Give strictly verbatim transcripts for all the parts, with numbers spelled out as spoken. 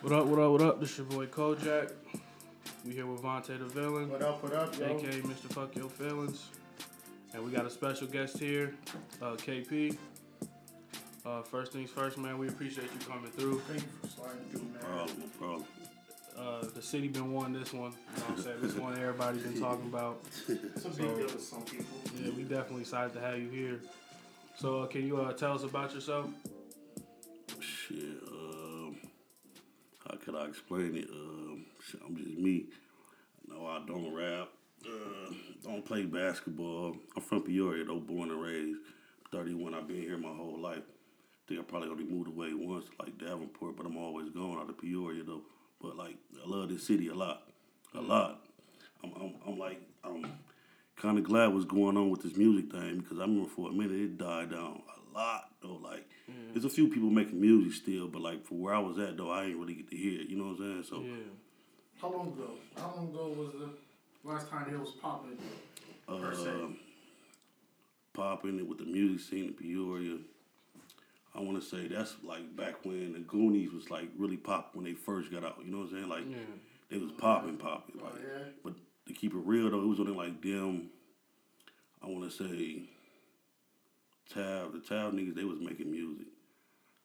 What up, what up, what up? This your boy Kojak. We here with Vontae the Villain. What up, what up, yo? A K A Mister Fuck Your Feelings. And we got a special guest here, uh, K P. Uh, first things first, man, we appreciate you coming through. Thank you for sliding through, man. No problem, no problem. Uh, the city been wanting this one. You know what I'm saying? This one everybody's been talking about. It's a big deal to some people. Yeah, we definitely excited to have you here. So, uh, can you uh, tell us about yourself? Shit, um, how could I explain it? Um, shit, I'm just me. No, I don't rap. Uh, don't play basketball. I'm from Peoria, though, born and raised. thirty-one, I've been here my whole life. I think I probably only moved away once, like Davenport, but I'm always going out of Peoria, though. But, like, I love this city a lot. A lot. I'm, I'm, I'm like, I'm kind of glad what's going on with this music thing, because I remember for a minute it died down a lot, though. Like, mm. there's a few people making music still, but, like, for where I was at, though, I ain't really get to hear it. You know what I'm saying? So, yeah. How long ago? How long ago was the last time it was popping, uh, per se? Popping it with the music scene in Peoria. I want to say that's like back when the Goonies was like really pop when they first got out. You know what I'm saying? Like, yeah. They was popping, popping. Like, oh, yeah. But to keep it real, though, it was only like them, I want to say, Tav, the Tav niggas, they was making music.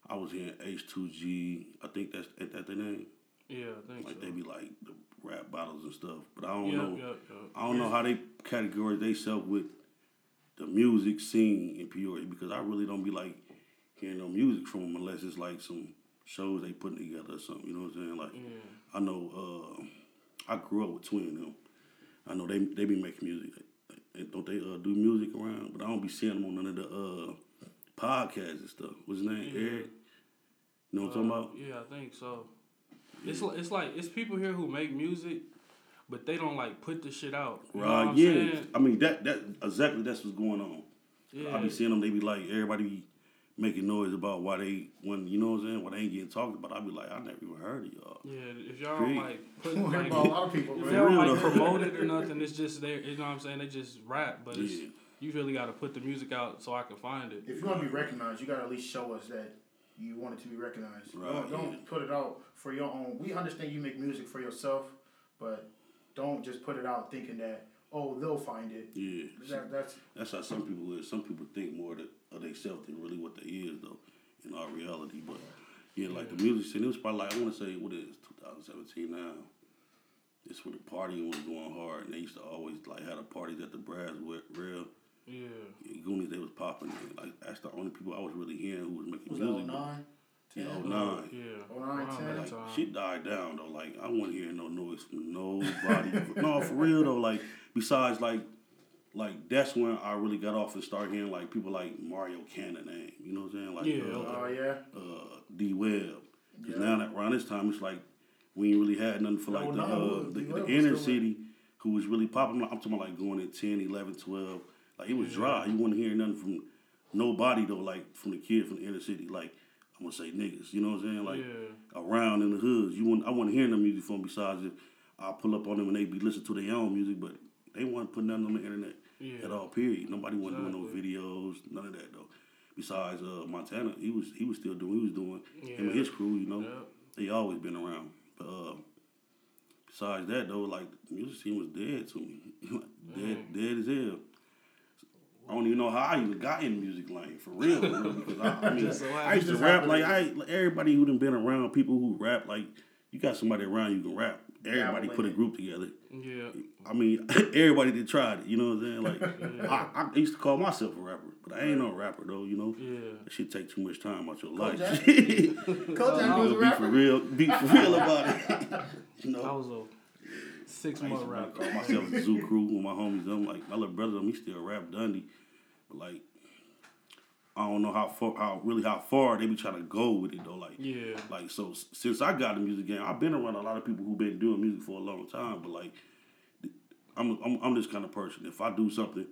I was hearing H two G. I think that's that their name. Yeah, I think like, so. Like, they be like the rap battles and stuff. But I don't yep, know. Yep, yep. I don't yeah. know how they categorize themselves with the music scene in Peoria, because I really don't be like, hearing no music from them unless it's like some shows they putting together or something. You know what I'm saying? Like, yeah. I know, uh, I grew up with twin them. I know they they be making music. They, don't they uh, do music around? But I don't be seeing them on none of the uh, podcasts and stuff. What's his name? Yeah. Eric? You know what uh, I'm talking about? Yeah, I think so. Yeah. It's it's like, it's people here who make music, but they don't like put the shit out. You right, know what yeah. I'm I mean, that, that exactly that's what's going on. Yeah. I be seeing them, they be like, everybody be making noise about why they, when you know what I'm saying, why they ain't getting talked about. I be like, I never even heard of y'all. Yeah, if y'all don't like put like, a lot of people, if y'all don't like promote it or nothing, it's just there. You know what I'm saying? They just rap, but yeah. it's, you really got to put the music out so I can find it. If you want to be recognized, you got to at least show us that you want it to be recognized. Right. Don't, don't yeah. put it out for your own. We understand you make music for yourself, but don't just put it out thinking that, oh, they'll find it. Yeah, that, that's that's how some people is. Some people think more that. Of themselves than really what they is, though, in our reality. But yeah, like yeah. the music scene, it was probably like, I want to say, what is twenty seventeen now? It's when the partying was going hard, and they used to always like have the parties at the Brass Rail. Yeah. yeah, Goonies, they was popping. Like, that's the only people I was really hearing who was making was music. oh nine Yeah, oh nine Yeah. oh nine, ten Like, shit died down, though. Like, I wasn't hearing no noise from nobody. No, for real, though. Like, besides, like, Like, that's when I really got off and started hearing, like, people like Mario Cannon name. You know what I'm saying? Like, yeah. Uh, oh, yeah. Uh, D-Web. Because yeah. now, around this time, it's like, we ain't really had nothing for, like, no, the, no, uh, the, the inner city like, who was really popping. I'm talking about, like, going at ten, eleven, twelve Like, it was yeah. dry. You wouldn't hear nothing from nobody, though, like, from the kid from the inner city. Like, I'm going to say niggas. You know what I'm saying? Like, yeah. around in the hoods. You wouldn't, I wouldn't hear no music from them besides if I pull up on them and they be listening to their own music, but they wasn't putting nothing on the internet. Yeah. At all, period. Nobody wasn't exactly. doing no videos, none of that, though. Besides uh, Montana, he was he was still doing, he was doing, yeah. him and his crew, you know. Yep. They always been around. But uh, besides that, though, like, the music scene was dead to me. dead, dead as hell. I don't even know how I even got in music lane, for real. Because I, I mean, so I used to rap, like, I like, everybody who done been around, people who rap, like, you got somebody around you can rap. Everybody yeah, put a group together. Yeah. I mean, everybody that tried it, you know what I'm saying? Like, yeah. I, I used to call myself a rapper, but I ain't no rapper, though, you know? Yeah. That shit take too much time out your life. Kojak, Kojak was a rapper. Be for real, be for real about it. You know? I was a six-month rapper. I call myself the Zoo Crew with my homies. I'm like, my little brother, he still rap Dundee. But, like, I don't know how far, how really how far they be trying to go with it, though. Like, yeah. like so, since I got in the music game, I've been around a lot of people who've been doing music for a long time. But like, I'm I'm, I'm this kind of person. If I do something,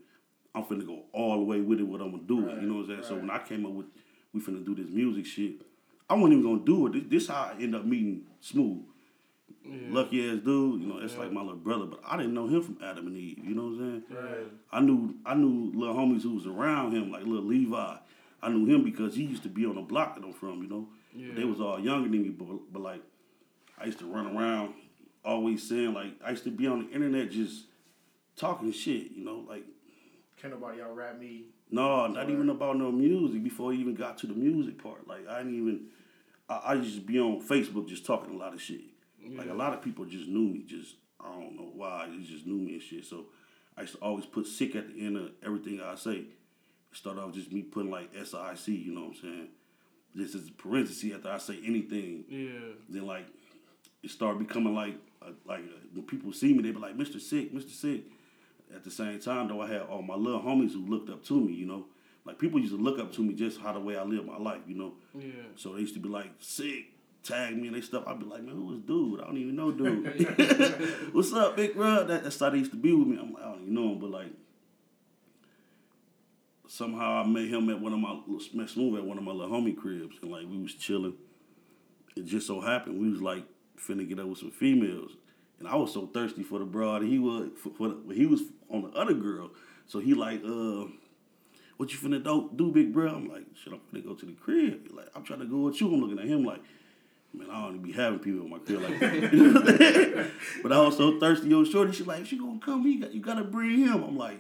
I'm finna go all the way with it. What I'm gonna do, right, you know what I'm saying? Right. So when I came up with, we finna do this music shit, I wasn't even gonna do it. This, this how I end up meeting Smooth, yeah. lucky ass dude. You know, that's yeah. like my little brother. But I didn't know him from Adam and Eve. You know what I'm saying? Right. I knew I knew little homies who was around him, like little Levi. I knew him because he used to be on the block that I'm from, you know. Yeah. They was all younger than me, but, but like, I used to run around always saying, like, I used to be on the internet just talking shit, you know, like. Can't nobody y'all rap me. No, not even about no music before I even got to the music part. Like, I didn't even, I, I used to be on Facebook just talking a lot of shit. Yeah. Like, a lot of people just knew me, just, I don't know why, they just knew me and shit. So, I used to always put sick at the end of everything I say. Start off just me putting, like, S I C, you know what I'm saying? Just as a parenthesis after I say anything. Yeah. Then, like, it started becoming, like, uh, like uh, when people see me, they be like, Mister Sick, Mister Sick. At the same time, though, I had all my little homies who looked up to me, you know? Like, people used to look up to me just how the way I live my life, you know? Yeah. So they used to be like, Sick, tag me and they stuff. I'd be like, man, who is dude? I don't even know dude. What's up, big bro? That, that's how they used to be with me. I'm like, I don't even know him, but, like, somehow I met him at one of my, met Smooth at one of my little homie cribs. And, like, we was chilling. It just so happened we was, like, finna get up with some females. And I was so thirsty for the broad. He was for, for the, he was on the other girl. So he like, uh, what you finna do, do big bro? I'm like, shit, I'm finna go to the crib. Like, I'm trying to go with you. I'm looking at him like, man, I don't even be having people in my crib like that. But I was so thirsty. Yo, shorty, she like, she gonna come. He got, you gotta bring him. I'm like,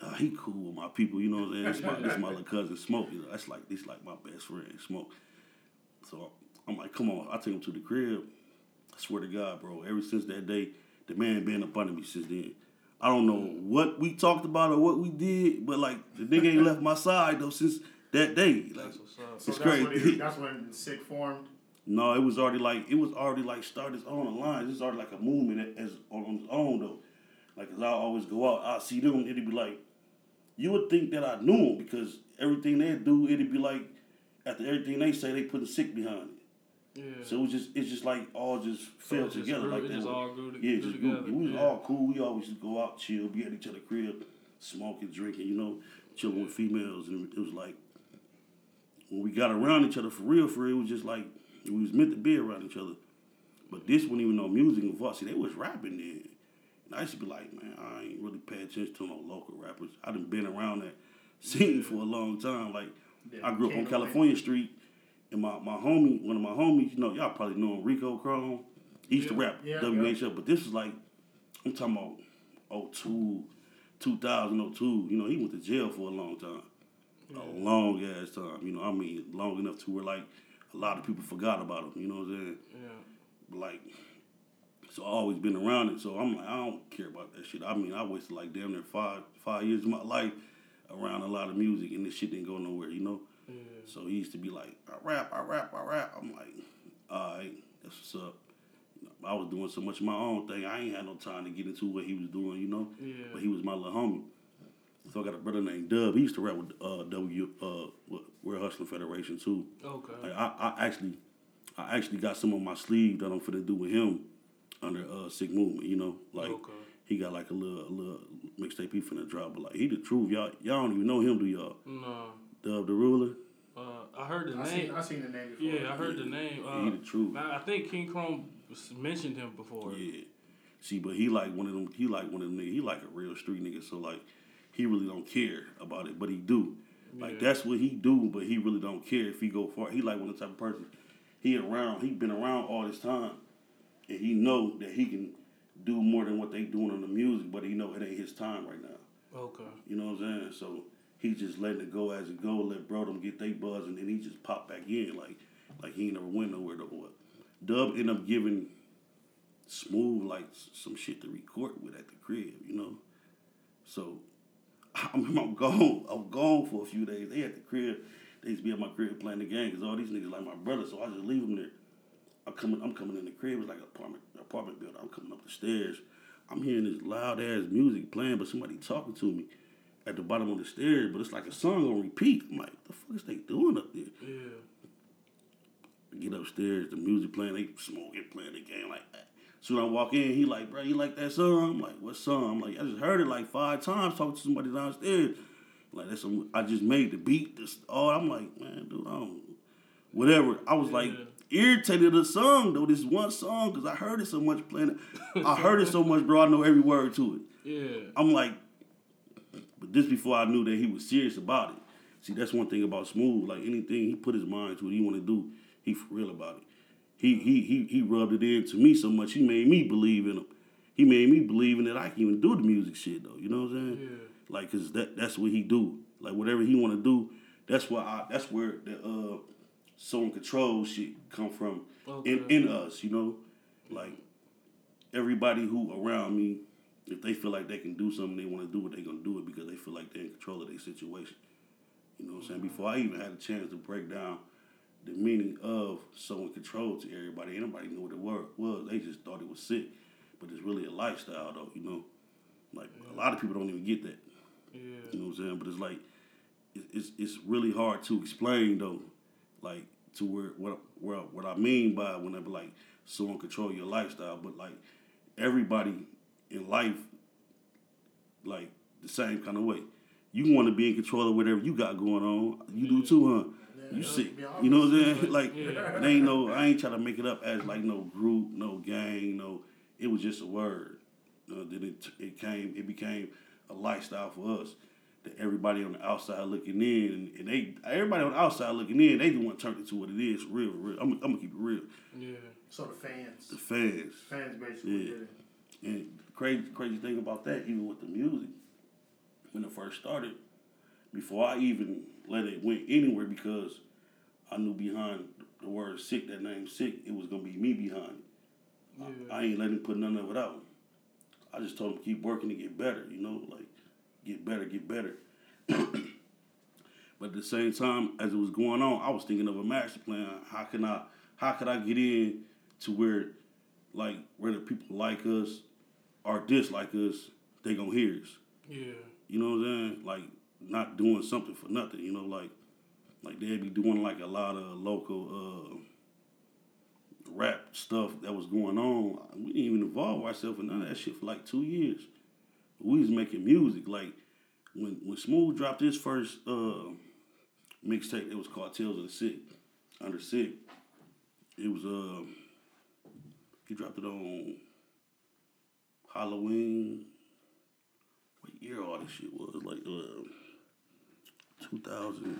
oh, he cool with my people, you know what I'm saying? This is my, this is my little cousin, Smoke. You know, that's like, this like my best friend, Smoke. So I'm like, come on, I take him to the crib. I swear to God, bro, ever since that day, the man been up under me since then. I don't know what we talked about or what we did, but, like, the nigga ain't left my side, though, since that day. Like, that's what's up. So it's that's crazy. When he, that's when Sick formed? No, it was already, like, it was already, like, started on the line. It's already, like, a movement as on its own, though. Like, as I always go out, I see them, and it'd be like, you would think that I knew them because everything they do, it'd be like, after everything they say, they put the Sick behind it. Yeah. So it was just, it's just like all just fell so just together grew, like that. It just all grew to, yeah, grew just together. Grew. We was yeah. all cool. We always just go out, chill, be at each other's crib, smoking, drinking, you know, chilling yeah. with females. And it was like, when we got around each other for real, for real, it was just like, we was meant to be around each other. But this wasn't even no music involved. See, they was rapping then. I used to be like, man, I ain't really pay attention to no local rappers. I done been around that scene for a long time. Like, yeah, I grew up on California away. Street, and my, my homie, one of my homies, you know, y'all probably know him, Rico Carl. He used yeah, to rap yeah, W H F, yeah. But this was like, I'm talking about oh two, two thousand two. You know, he went to jail for a long time. Yeah. A long ass time. You know, I mean, long enough to where, like, a lot of people forgot about him. You know what I'm saying? Yeah. Like... So I've always been around it. So I'm like, I don't care about that shit. I mean, I wasted like damn near five five years of my life around a lot of music, and this shit didn't go nowhere, you know? Yeah. So he used to be like, I rap, I rap, I rap. I'm like, all right, that's what's up. I was doing so much of my own thing. I ain't had no time to get into what he was doing, you know? Yeah. But he was my little homie. So I got a brother named Dub. He used to rap with uh, W, uh, We're Hustling Federation, too. Okay. Like, I, I actually I actually got some on my sleeve that I'm finna do with him. Under uh Sick Movement, you know, like okay. He got like a little a little mixtape he finna drop, but like he the truth, y'all y'all don't even know him, do y'all? No. Dub the Ruler. Uh, I heard the I name. Seen, I seen the name before. Yeah, I heard yeah. the name. Uh, he the truth. I think King Chrome mentioned him before. Yeah. See, but he like one of them. He like one of them niggas. He like a real street nigga, so like he really don't care about it, but he do. Like yeah. That's what he do, but he really don't care if he go far. He like one of the type of person. He around. He been around all this time. And he know that he can do more than what they doing on the music, but he know it ain't his time right now. Okay. You know what I'm saying? So he just letting it go as it go, let bro them get they buzz, and then he just pop back in like like he ain't never went nowhere to what. Dub end up giving Smooth like some shit to record with at the crib, you know? So I remember I'm gone. I'm gone for a few days. They at the crib. They used to be at my crib playing the game because all these niggas like my brother, so I just leave them there. I'm coming, I'm coming in the crib, it's like an apartment, apartment building. I'm coming up the stairs. I'm hearing this loud-ass music playing, but somebody talking to me at the bottom of the stairs, but it's like a song on repeat. I'm like, what the fuck is they doing up there? Yeah. I get upstairs, the music playing, they smoking, playing the game like that. Soon I walk in, he like, bro, you like that song? I'm like, what song? I'm like, I just heard it like five times talking to somebody downstairs. Like, that's some, I just made the beat. This, oh, I'm like, man, dude, I don't... Whatever. I was yeah. like... irritated the song though, this one song, because I heard it so much playing it. I heard it so much, bro, I know every word to it. Yeah. I'm like, but this before I knew that he was serious about it. See, that's one thing about Smooth. Like anything he put his mind to, it, he want to do, he for real about it. He he he he rubbed it into me so much. He made me believe in him. He made me believe in that I can even do the music shit though. You know what I'm saying? Yeah. Like, cause that that's what he do. Like whatever he want to do, that's why I, that's where the uh, soul and control shit come from okay. in in us. You know, like everybody who around me, if they feel like they can do something, they want to do it, they gonna do it because they feel like they're in control of their situation. You know what I'm saying? Before I even had a chance to break down the meaning of soul and control to everybody, anybody knew what the word was. They just thought it was sick, but it's really a lifestyle though. You know, like yeah. a lot of people don't even get that. Yeah. You know what I'm saying? But it's like it's it's really hard to explain though, like to where what where what I mean by whenever like soul and control your lifestyle, but like everybody in life, like the same kind of way. You want to be in control of whatever you got going on. You do too, huh? Yeah, you sick. You know what I'm saying? Like, yeah. They ain't no, I ain't trying to make it up as like no group, no gang, no. It was just a word. Uh, then it it came, it became a lifestyle for us. That everybody on the outside looking in, and, and they everybody on the outside looking in, they just want to turn it to what it is, real, real. I'm, I'm gonna keep it real. Yeah. So the fans. The fans. The fans basically. Yeah. yeah. And the crazy, crazy thing about that, even with the music. When it first started, before I even let it went anywhere, because I knew behind the word sick, that name sick, it was going to be me behind it. Yeah. I, I ain't letting put none of it out. I just told him to keep working to get better, you know, like get better, get better. But at the same time, as it was going on, I was thinking of a master plan. How can I, how could I get in to where, like, where the people like us or dislike us, they going to hear us. Yeah. You know what I'm saying? Like, not doing something for nothing, you know, like, like they'd be doing, like, a lot of local uh, rap stuff that was going on. We didn't even involve ourselves in none of that shit for, like, two years. We was making music. Like, when, when Smooth dropped his first uh, mixtape, it was called Tales of the Sick, under Sick. It was, uh, he dropped it on Halloween. Year all this shit was like uh, twenty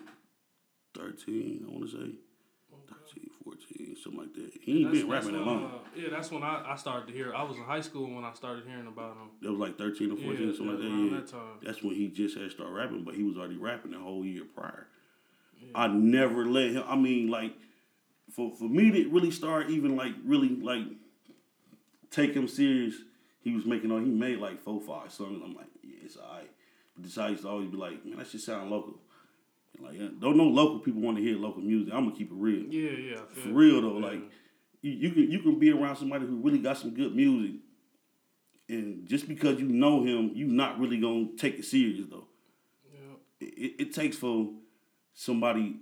thirteen, I want to say thirteen, fourteen, something like that. He ain't been rapping that long. Uh, yeah, that's when I, I started to hear. I was in high school when I started hearing about him. That was like thirteen or fourteen, yeah, something yeah, like that. Yeah. That time. That's when he just had started rapping, but he was already rapping the whole year prior. Yeah. I never let him. I mean, like for for me to really start even like really like take him serious. He was making all, he made like four, five songs. I'm like, yeah, it's all right. But this I used to always be like, man, that shit sound local. And like, don't know local people want to hear local music. I'm going to keep it real. Yeah, yeah. For real, though. Yeah. Like, you, you can you can be around somebody who really got some good music. And just because you know him, you not really going to take it serious, though. Yeah. It, it, it takes for somebody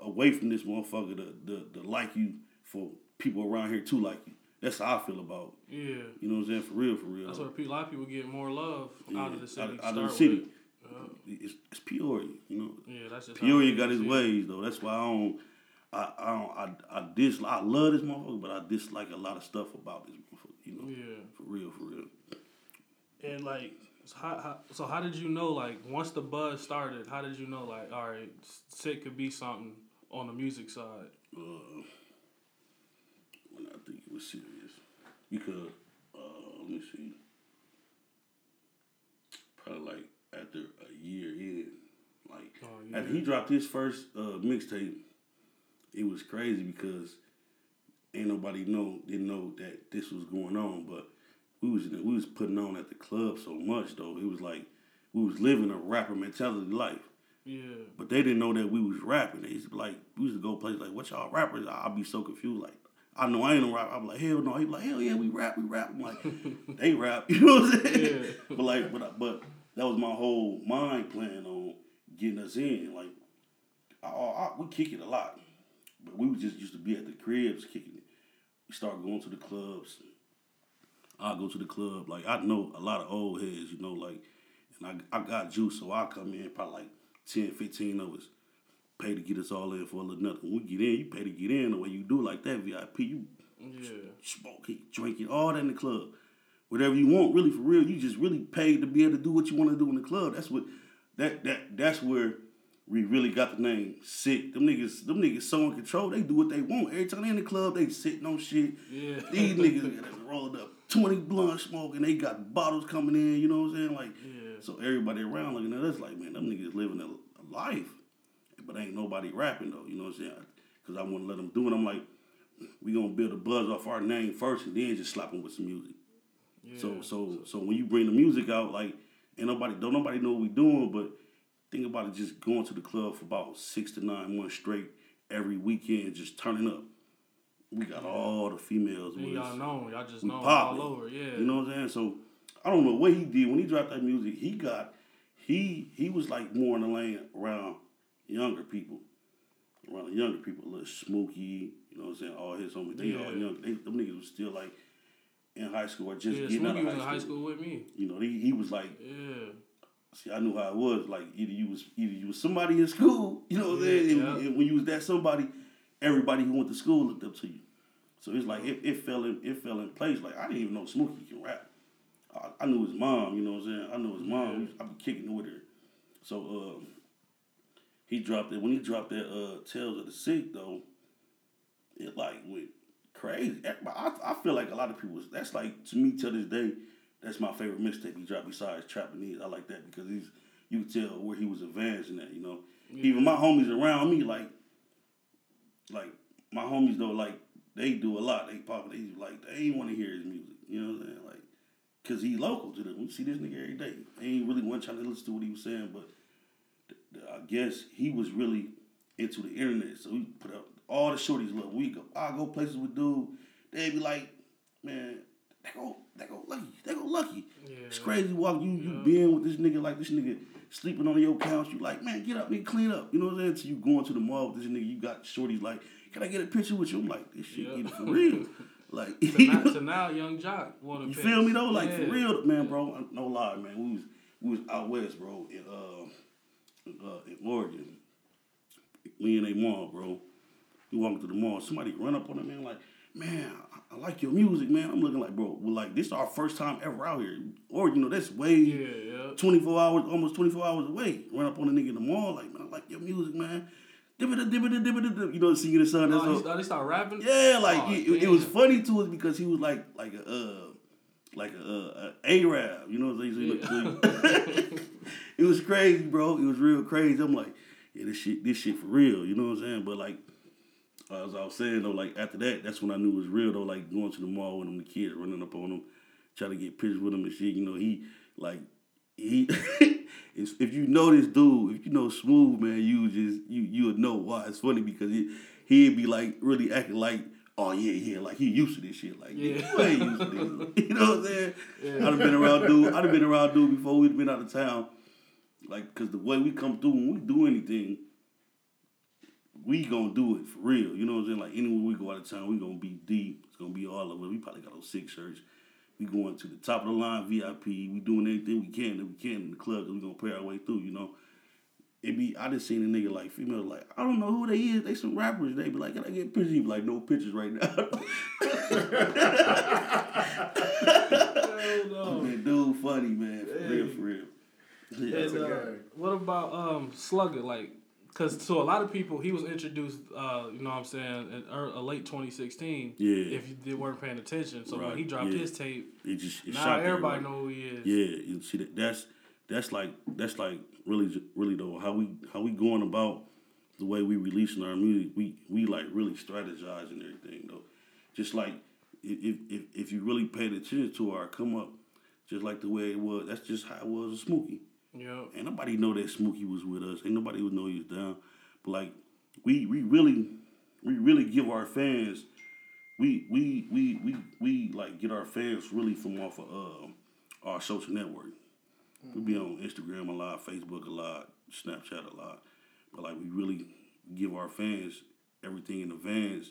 away from this motherfucker to, to, to like you, for people around here to like you. That's how I feel about it. Yeah. You know what I'm saying? For real, for real. That's where a lot of people get more love yeah. out of the city. Out, out of the city. Uh, it's, it's Peoria, you know. Yeah, that's just Peoria got its ways, though. That's why I don't, I, I don't, I, I dislike, I love this motherfucker, but I dislike a lot of stuff about this motherfucker, you know. Yeah. For real, for real. And, like, so how, how, so how did you know, like, once the buzz started, how did you know, like, all right, Sick could be something on the music side? Uh... I think it was serious because uh, let me see, probably like after a year in, like oh, yeah. after he dropped his first uh, mixtape, it was crazy because ain't nobody know didn't know that this was going on, but we was we was putting on at the club so much though, it was like we was living a rapper mentality life. Yeah. But they didn't know that we was rapping. They used to be like we used to go places like what y'all rappers? I'd be so confused like. I know I ain't a rapper. I'm like, hell no. He like, hell yeah, we rap, we rap. I'm like, they rap. You know what I'm saying? Yeah. But like, but, I, but that was my whole mind plan on getting us in. Like, I, I, we kick it a lot. But we just used to be at the cribs kicking it. We start going to the clubs. I go to the club. Like, I know a lot of old heads, you know, like, and I, I got juice, so I come in probably like ten, fifteen of us. Pay to get us all in for a little nothing. When we get in, you pay to get in. The way you do like that V I P, you yeah. smoke it, drink it, all that in the club. Whatever you want, really, for real, you just really paid to be able to do what you want to do in the club. That's what that that that's where we really got the name Sick. Them niggas, them niggas so in control, they do what they want. Every time they in the club, they sitting on shit. Yeah. These niggas rolled up twenty blunts smoking, they got bottles coming in, you know what I'm saying? Like, yeah. So everybody around looking at us like, man, them niggas living a, a life. But ain't nobody rapping though, you know what I'm saying? Because I wouldn't let them do it. I'm like, we gonna build a buzz off our name first and then just slap them with some music. Yeah. So so so when you bring the music out, like, ain't nobody, don't nobody know what we doing, but think about it, just going to the club for about six to nine months straight every weekend, just turning up. We got all the females. With y'all know, y'all just know all over, yeah. You know what I'm saying? So I don't know what he did when he dropped that music. He got, he he was like more in the lane around younger people, around the younger people, little Smokey. You know what I'm saying? All his homies, they yeah. all young. They, them niggas was still like in high school or just yeah, getting Smokey out of high school. Was in high school with me. You know, he he was like, yeah. See, I knew how it was. Like, either you was either you was somebody in school, you know what I'm yeah, saying? Yeah. And, and when you was that somebody, everybody who went to school looked up to you. So it's like, it, it fell in it fell in place. Like, I didn't even know Smokey can rap. I, I knew his mom, you know what I'm saying? I knew his mom. Yeah. I been kicking with her. So uh, he dropped it. When he dropped that uh, Tales of the Sick, though, it, like, went crazy. I, I feel like a lot of people, that's like, to me, to this day, that's my favorite mixtape he dropped besides Trapanese. I like that because he's, you can tell where he was advancing at, you know. Yeah. Even my homies around me, like, like my homies though, like they do a lot. They pop, they like they ain't want to hear his music, you know what I'm saying? Like, cause he local to them. We see this nigga every day. They ain't really one trying to listen to what he was saying, but th- th- I guess he was really into the internet. So he put up all the shorties love. We go, I go places with dude. They be like, man. They go, they go lucky. They go lucky. Yeah. It's crazy walk you you yeah. being with this nigga, like this nigga sleeping on your couch. You like, man, get up and clean up. You know what I'm saying? So you going to the mall with this nigga. You got shorties like, can I get a picture with you? I'm like, this shit yeah. for real. Like, so, now, so now young Jock want a picture. You feel me though? Like yeah. for real, man, bro. No lie, man. We was we was out west, bro, in uh, uh in Oregon. We in a mall, bro. We walking through the mall. Somebody run up on a man like, man, I like your music, man. I'm looking like, bro, we're like, this is our first time ever out here. Or, you know, that's way yeah, yeah. twenty-four hours, almost twenty-four hours away. Run up on a nigga in the mall, like, man, I like your music, man. Dibba, dibba, dibba, dibba. You know, singing the song. Oh, they start, start rapping? Yeah, like, oh, it, it, it was funny to us because he was like, like a, uh, like a, uh, A-Rab. You know what I'm saying? Yeah. It was crazy, bro. It was real crazy. I'm like, yeah, this shit, this shit for real. You know what I'm saying? But, like, as I was saying though, like after that, that's when I knew it was real though. Like going to the mall with him, the kids running up on him, trying to get pictures with him and shit. You know, he like he. If you know this dude, if you know Smooth, man, you just you you'll know why it's funny because he he'd be like really acting like, oh yeah yeah, like he used to this shit. Like yeah. Nigga, you ain't used to this. You know what I'm saying? Yeah. I'd have been around dude. I'd have been around dude before we'd been out of town. Like, cause the way we come through when we do anything. We gonna do it for real. You know what I'm saying? Like, anywhere we go out of town, we gonna be deep. It's gonna be all of it. We probably got those six shirts. We going to the top of the line, V I P. We doing everything we can that we can in the club because we gonna play our way through, you know? It be, I just seen a nigga like, females like, I don't know who they is. They some rappers. They be like, can I get pictures? He be like, no pictures right now. Hell no. I mean, dude, funny, man. For hey. real, for real. Yeah, and, uh, what about um, Slugger? Like, because to a lot of people, he was introduced, uh, you know what I'm saying, in early, late twenty sixteen, yeah. if you did, weren't paying attention. So right. when he dropped yeah. his tape, it just, it now everybody everyone. Know who he is. Yeah, you see, that, that's that's like, that's like really, really though, how we how we going about the way we releasing our music, we, we like really strategizing everything though. Just like, if, if, if you really paid attention to our come up, just like the way it was, that's just how it was with Smokey. Yeah. Ain't nobody know that Smokey was with us. Ain't nobody would know he was down. But like, we we really we really give our fans we we we we we like get our fans really from off of uh, our social network. Mm-hmm. We be on Instagram a lot, Facebook a lot, Snapchat a lot. But like, we really give our fans everything in advance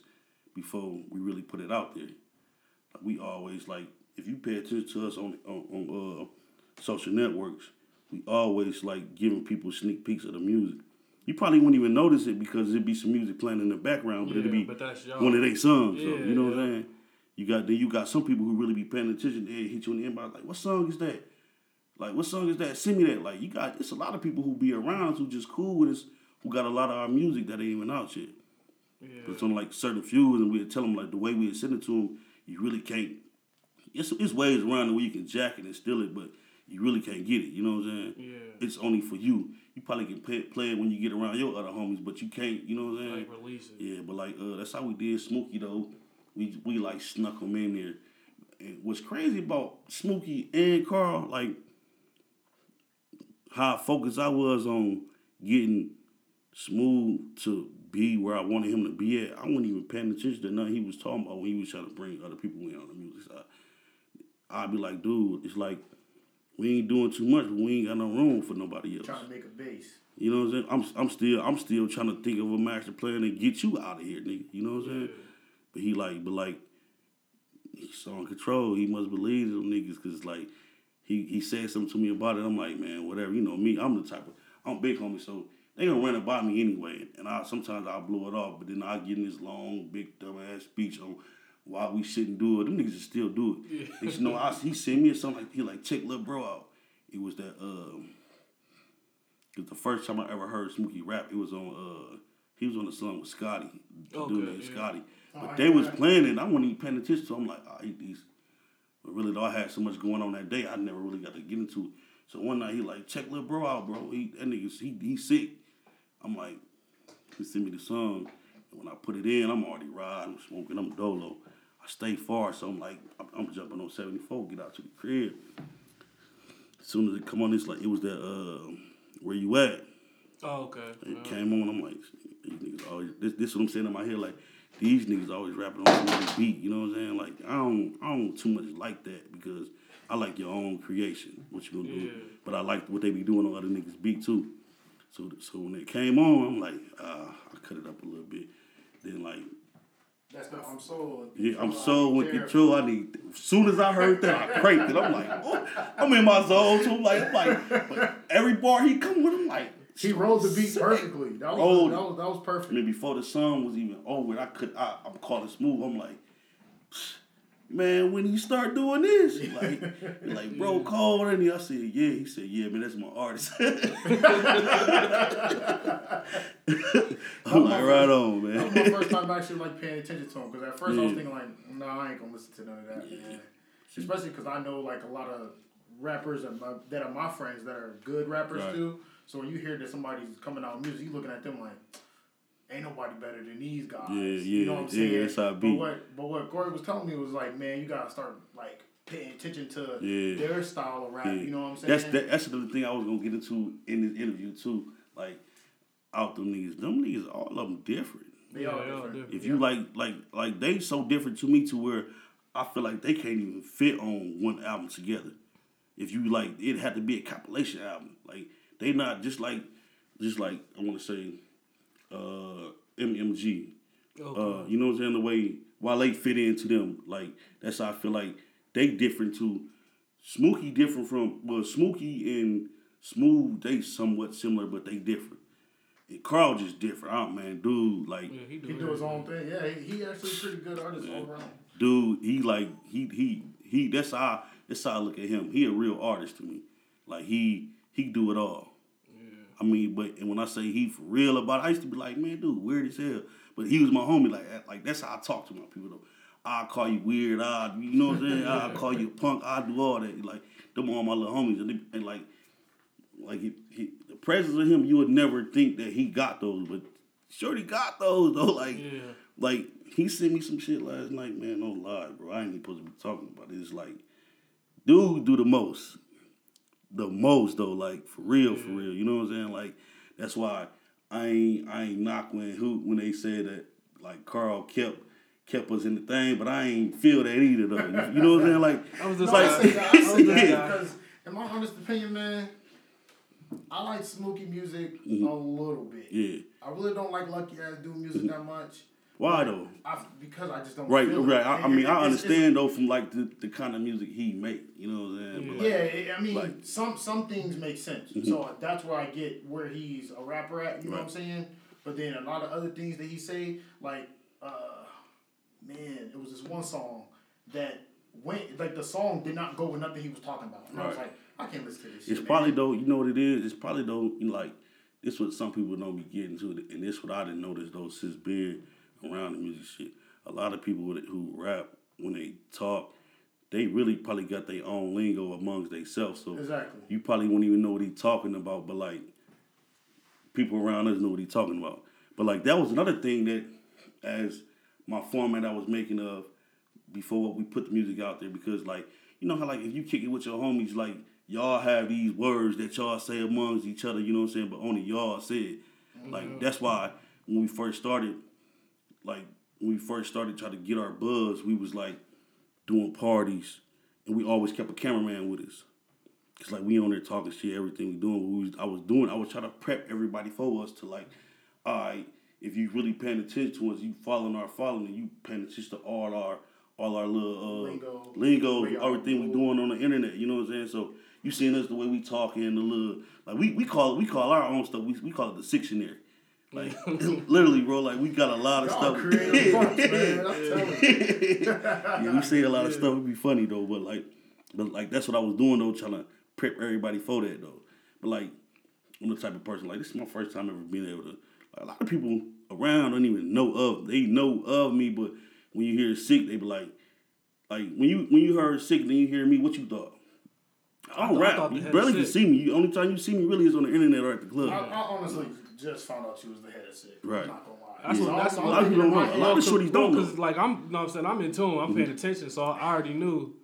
before we really put it out there. Like, we always like, if you pay attention to us on on, on uh, social networks. We always like giving people sneak peeks of the music. You probably wouldn't even notice it because it'd be some music playing in the background, but yeah, it'd be but one of their songs. Yeah, so, you know yeah. what I'm saying? You got then you got some people who really be paying attention. They hit you in the inbox like, "What song is that? Like, what song is that? Send me that." Like, you got, it's a lot of people who be around who just cool with us, who got a lot of our music that ain't even out yet. Yeah. But some like certain few, and we'd tell them like the way we send it to them, you really can't. It's it's ways around where you can jack it and steal it, but you really can't get it. You know what I'm saying? Yeah. It's only for you. You probably can play, play it when you get around your other homies, but you can't. You know what I'm saying? Like release it. Yeah, but like uh, that's how we did Smokey though. We we like snuck him in there. And what's crazy about Smokey and Carl, like how focused I was on getting Smooth to be where I wanted him to be at. I wasn't even paying attention to nothing he was talking about when he was trying to bring other people in on the music side. I'd be like, dude, it's like we ain't doing too much, but we ain't got no room for nobody else. Trying to make a base. You know what I'm saying? I'm I'm still I'm still trying to think of a master plan and get you out of here, nigga. You know what I'm saying? Yeah. But he like, but like, he's on control. He must believe them niggas, cause like, he he said something to me about it. I'm like, man, whatever. You know me, I'm the type of I'm big homie, so they gonna run it by me anyway. And I sometimes I blow it off, but then I get in this long, big dumbass speech on why we shouldn't do it. Them niggas just still do it. Yeah. They, you know, I, he sent me or something like he like check little bro out. It was that um, it was the first time I ever heard Smokey rap. It was on uh, he was on the song with Scotty, the oh, dude named yeah. Scotty. But oh, they was playing it. I wasn't even paying attention to it. I'm like, I hate these. But really, though, I had so much going on that day, I never really got to get into it. So one night, he like, check little bro out, bro. He, that nigga, he, he sick. I'm like, he sent me the song. And when I put it in, I'm already riding, I'm smoking, I'm dolo. I stay far, so I'm like, I'm, I'm jumping on seventy-four, get out to the crib. As soon as it come on, it's like, it was that, uh, where you at? Oh, okay. It oh. came on, I'm like, these niggas always, this, this is what I'm saying in my head, like, these niggas always rapping on the beat, you know what I'm saying? Like, I don't I don't too much like that because I like your own creation, what you gonna yeah. do. But I like what they be doing on other niggas' beat, too. So so when it came on, I'm like, uh, I cut it up a little bit. Then, like... That's the, I'm sold. Yeah, I'm sold with control. I need... As soon as I heard that, I cranked it. I'm like, oh, I'm in my zone, too. I'm like, I'm like but every bar he come with, I'm like... He rolled the beat perfectly. That was, Rolled, that was that was perfect. I mean, before the song was even over, I could I I'm calling Smooth. I'm like, man, when you start doing this, like, like bro, call and I said, yeah. He said, yeah, man, that's my artist. I'm like, right on, man. That was my first time actually like paying attention to him because at first yeah. I was thinking like, nah, I ain't gonna listen to none of that, yeah. man. Especially because I know like a lot of rappers that my, that are my friends that are good rappers right. too. So when you hear that somebody's coming out with music, you looking at them like, ain't nobody better than these guys. Yeah, yeah, you know what I'm saying? Yeah, that's how I be. But what, but what Corey was telling me was like, man, you gotta start like paying attention to yeah. their style of rap. Yeah. You know what I'm saying? That's that, that's the thing I was gonna get into in this interview too. Like, out them niggas, them niggas, all of them different. They all yeah, different. different. If you yeah. like, like, like they so different to me to where I feel like they can't even fit on one album together. If you like, it had to be a compilation album, like. They not just like, just like I want to say, uh, M M G. Okay. Uh, you know what I'm saying? The way Wale fit into them, like that's how I feel like they different too. Smokey different from well, Smokey and Smooth they somewhat similar, but they different. And Carl just different. Oh man, dude, like yeah, he, do, he do his own thing. Yeah, he, he actually pretty good artist all around. Dude, he like he he he. That's how that's how I look at him. He a real artist to me. Like he he do it all. I mean, but and when I say he for real about it, I used to be like, man, dude, weird as hell. But he was my homie like that. Like, that's how I talk to my people, though. I'll call you weird. I, you know what I'm saying? I'll call you punk. I'll do all that. Like, them all my little homies. And, they, and like, like he, he, the presence of him, you would never think that he got those. But Shorty got those, though. Like, yeah. like he sent me some shit last night, man. No lie, bro. I ain't even supposed to be talking about it. It's like, dude do the most. The most though, like for real, yeah. for real. You know what I'm saying? Like that's why I ain't I ain't knock when who when they said that like Carl kept kept us in the thing, but I ain't feel that either though. You know what I'm saying? Like I was just no, like because in my honest opinion, man, I like Smokey music mm-hmm. a little bit. Yeah, I really don't like Lucky Ass Dude music mm-hmm. that much. Why though? I, because I just don't right, feel right. it. Right, right. I mean, I understand, though, from, like, the, the kind of music he make. You know what I'm saying? But yeah, like, I mean, like, some some things make sense. Mm-hmm. So that's where I get where he's a rapper at, you right. know what I'm saying? But then a lot of other things that he say, like, uh, man, it was this one song that went, like, the song did not go with nothing he was talking about. And right. I was like, I can't listen to this shit, It's man. probably, though, you know what it is? It's probably, though, like, This what some people don't be getting to, and this what I didn't notice though since being around the music shit. A lot of people who rap, when they talk, they really probably got their own lingo amongst themselves. So exactly. You probably won't even know what he's talking about, but like people around us know what he's talking about. But like that was another thing that, as my format I was making of before we put the music out there, because like you know how like if you kick it with your homies, like y'all have these words that y'all say amongst each other. You know what I'm saying? But only y'all say it. Mm-hmm. Like that's why when we first started, like when we first started trying to get our buzz, we was like doing parties, and we always kept a cameraman with us. It's like we on there talking shit, everything we doing. We was, I was doing, I was trying to prep everybody for us to like, all right, if you really paying attention to us, you following our following, you paying attention to all our all our little uh, lingo, lingo we everything we doing on the internet. You know what I'm saying? So you seeing us the way we talking, the little like we, we call it, we call our own stuff. We we call it the dictionary. Like literally, bro. Like we got a lot of Y'all stuff. Creative bunch, man. I'm telling you. Yeah, we say a lot of stuff. It'd be funny though, but like, but like that's what I was doing though, trying to prep everybody for that though. But like, I'm the type of person like this is my first time ever being able to. Like, a lot of people around don't even know of. They know of me, but when you hear Sick, they be like, like when you when you heard Sick, then you hear me. What you thought? I don't I thought, rap. I you barely can see me. The only time you see me really is on the internet or at the club. I, I honestly. Just found out she was the head of Sick. Right. I'm not gonna lie. That's yeah. what, that's a lot of people don't know. A lot of shorties don't know. Because like I'm, you know what I'm saying, I'm in tune. I'm mm-hmm. paying attention, so I already knew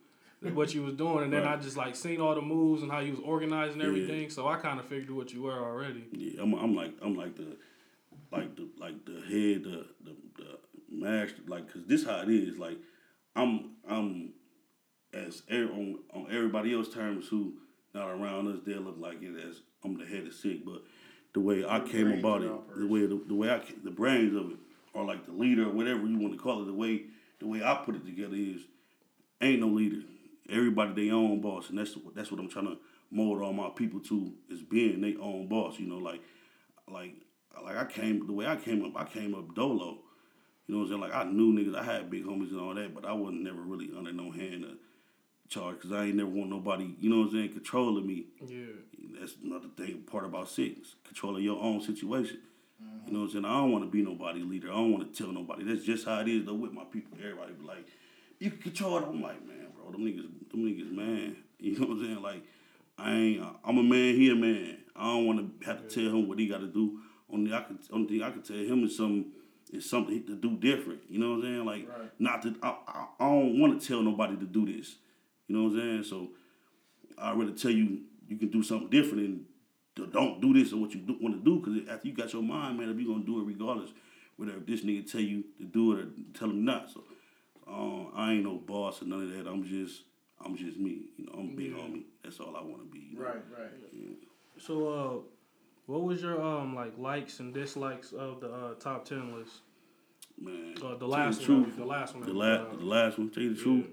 what you was doing, and then right. I just like seen all the moves and how you was organizing everything. Yeah. So I kind of figured what you were already. Yeah, I'm, I'm like, I'm like the, like the, like the head, the, the, the master, like because this how it is. Like I'm, I'm, as er, on on everybody else's terms who not around us, they look like it as I'm the head of Sick, but. The way I came about it, the way the, the way I the brains of it, or like the leader, or whatever you want to call it, the way the way I put it together is, ain't no leader. Everybody they own boss, and that's that's what I'm trying to mold all my people to is being they own boss. You know, like like like I came the way I came up, I came up dolo. You know what I'm saying? Like I knew niggas, I had big homies and all that, but I wasn't never really under no hand to charge because I ain't never want nobody. You know what I'm saying? Controlling me. Yeah. That's another thing, part about Six, controlling your own situation. Mm-hmm. You know what I'm saying? I don't want to be nobody's leader. I don't want to tell nobody. That's just how it is, though, with my people. Everybody be like, you can control it. I'm like, man, bro, them niggas, them niggas, man. You know what I'm saying? Like, I ain't, I'm a man, he a man. I don't want to have to tell him what he got to do. Only, I could, only thing I could tell him is something, is something to do different. You know what I'm saying? Like, right. not to, I, I, I don't want to tell nobody to do this. You know what I'm saying? So, I'd rather tell you, you can do something different and don't do this or what you do, want to do because after you got your mind, man, if you're going to do it regardless, whether if this nigga tell you to do it or tell him not. So um, I ain't no boss or none of that. I'm just I'm just me. You know, I'm big yeah. on me. That's all I want to be. You know? Right, right. Yeah. So uh, what was your um like likes and dislikes of the uh, top ten list? Man. Uh, the, last the, one, the last one. The last one. The last one. Tell you the yeah. truth.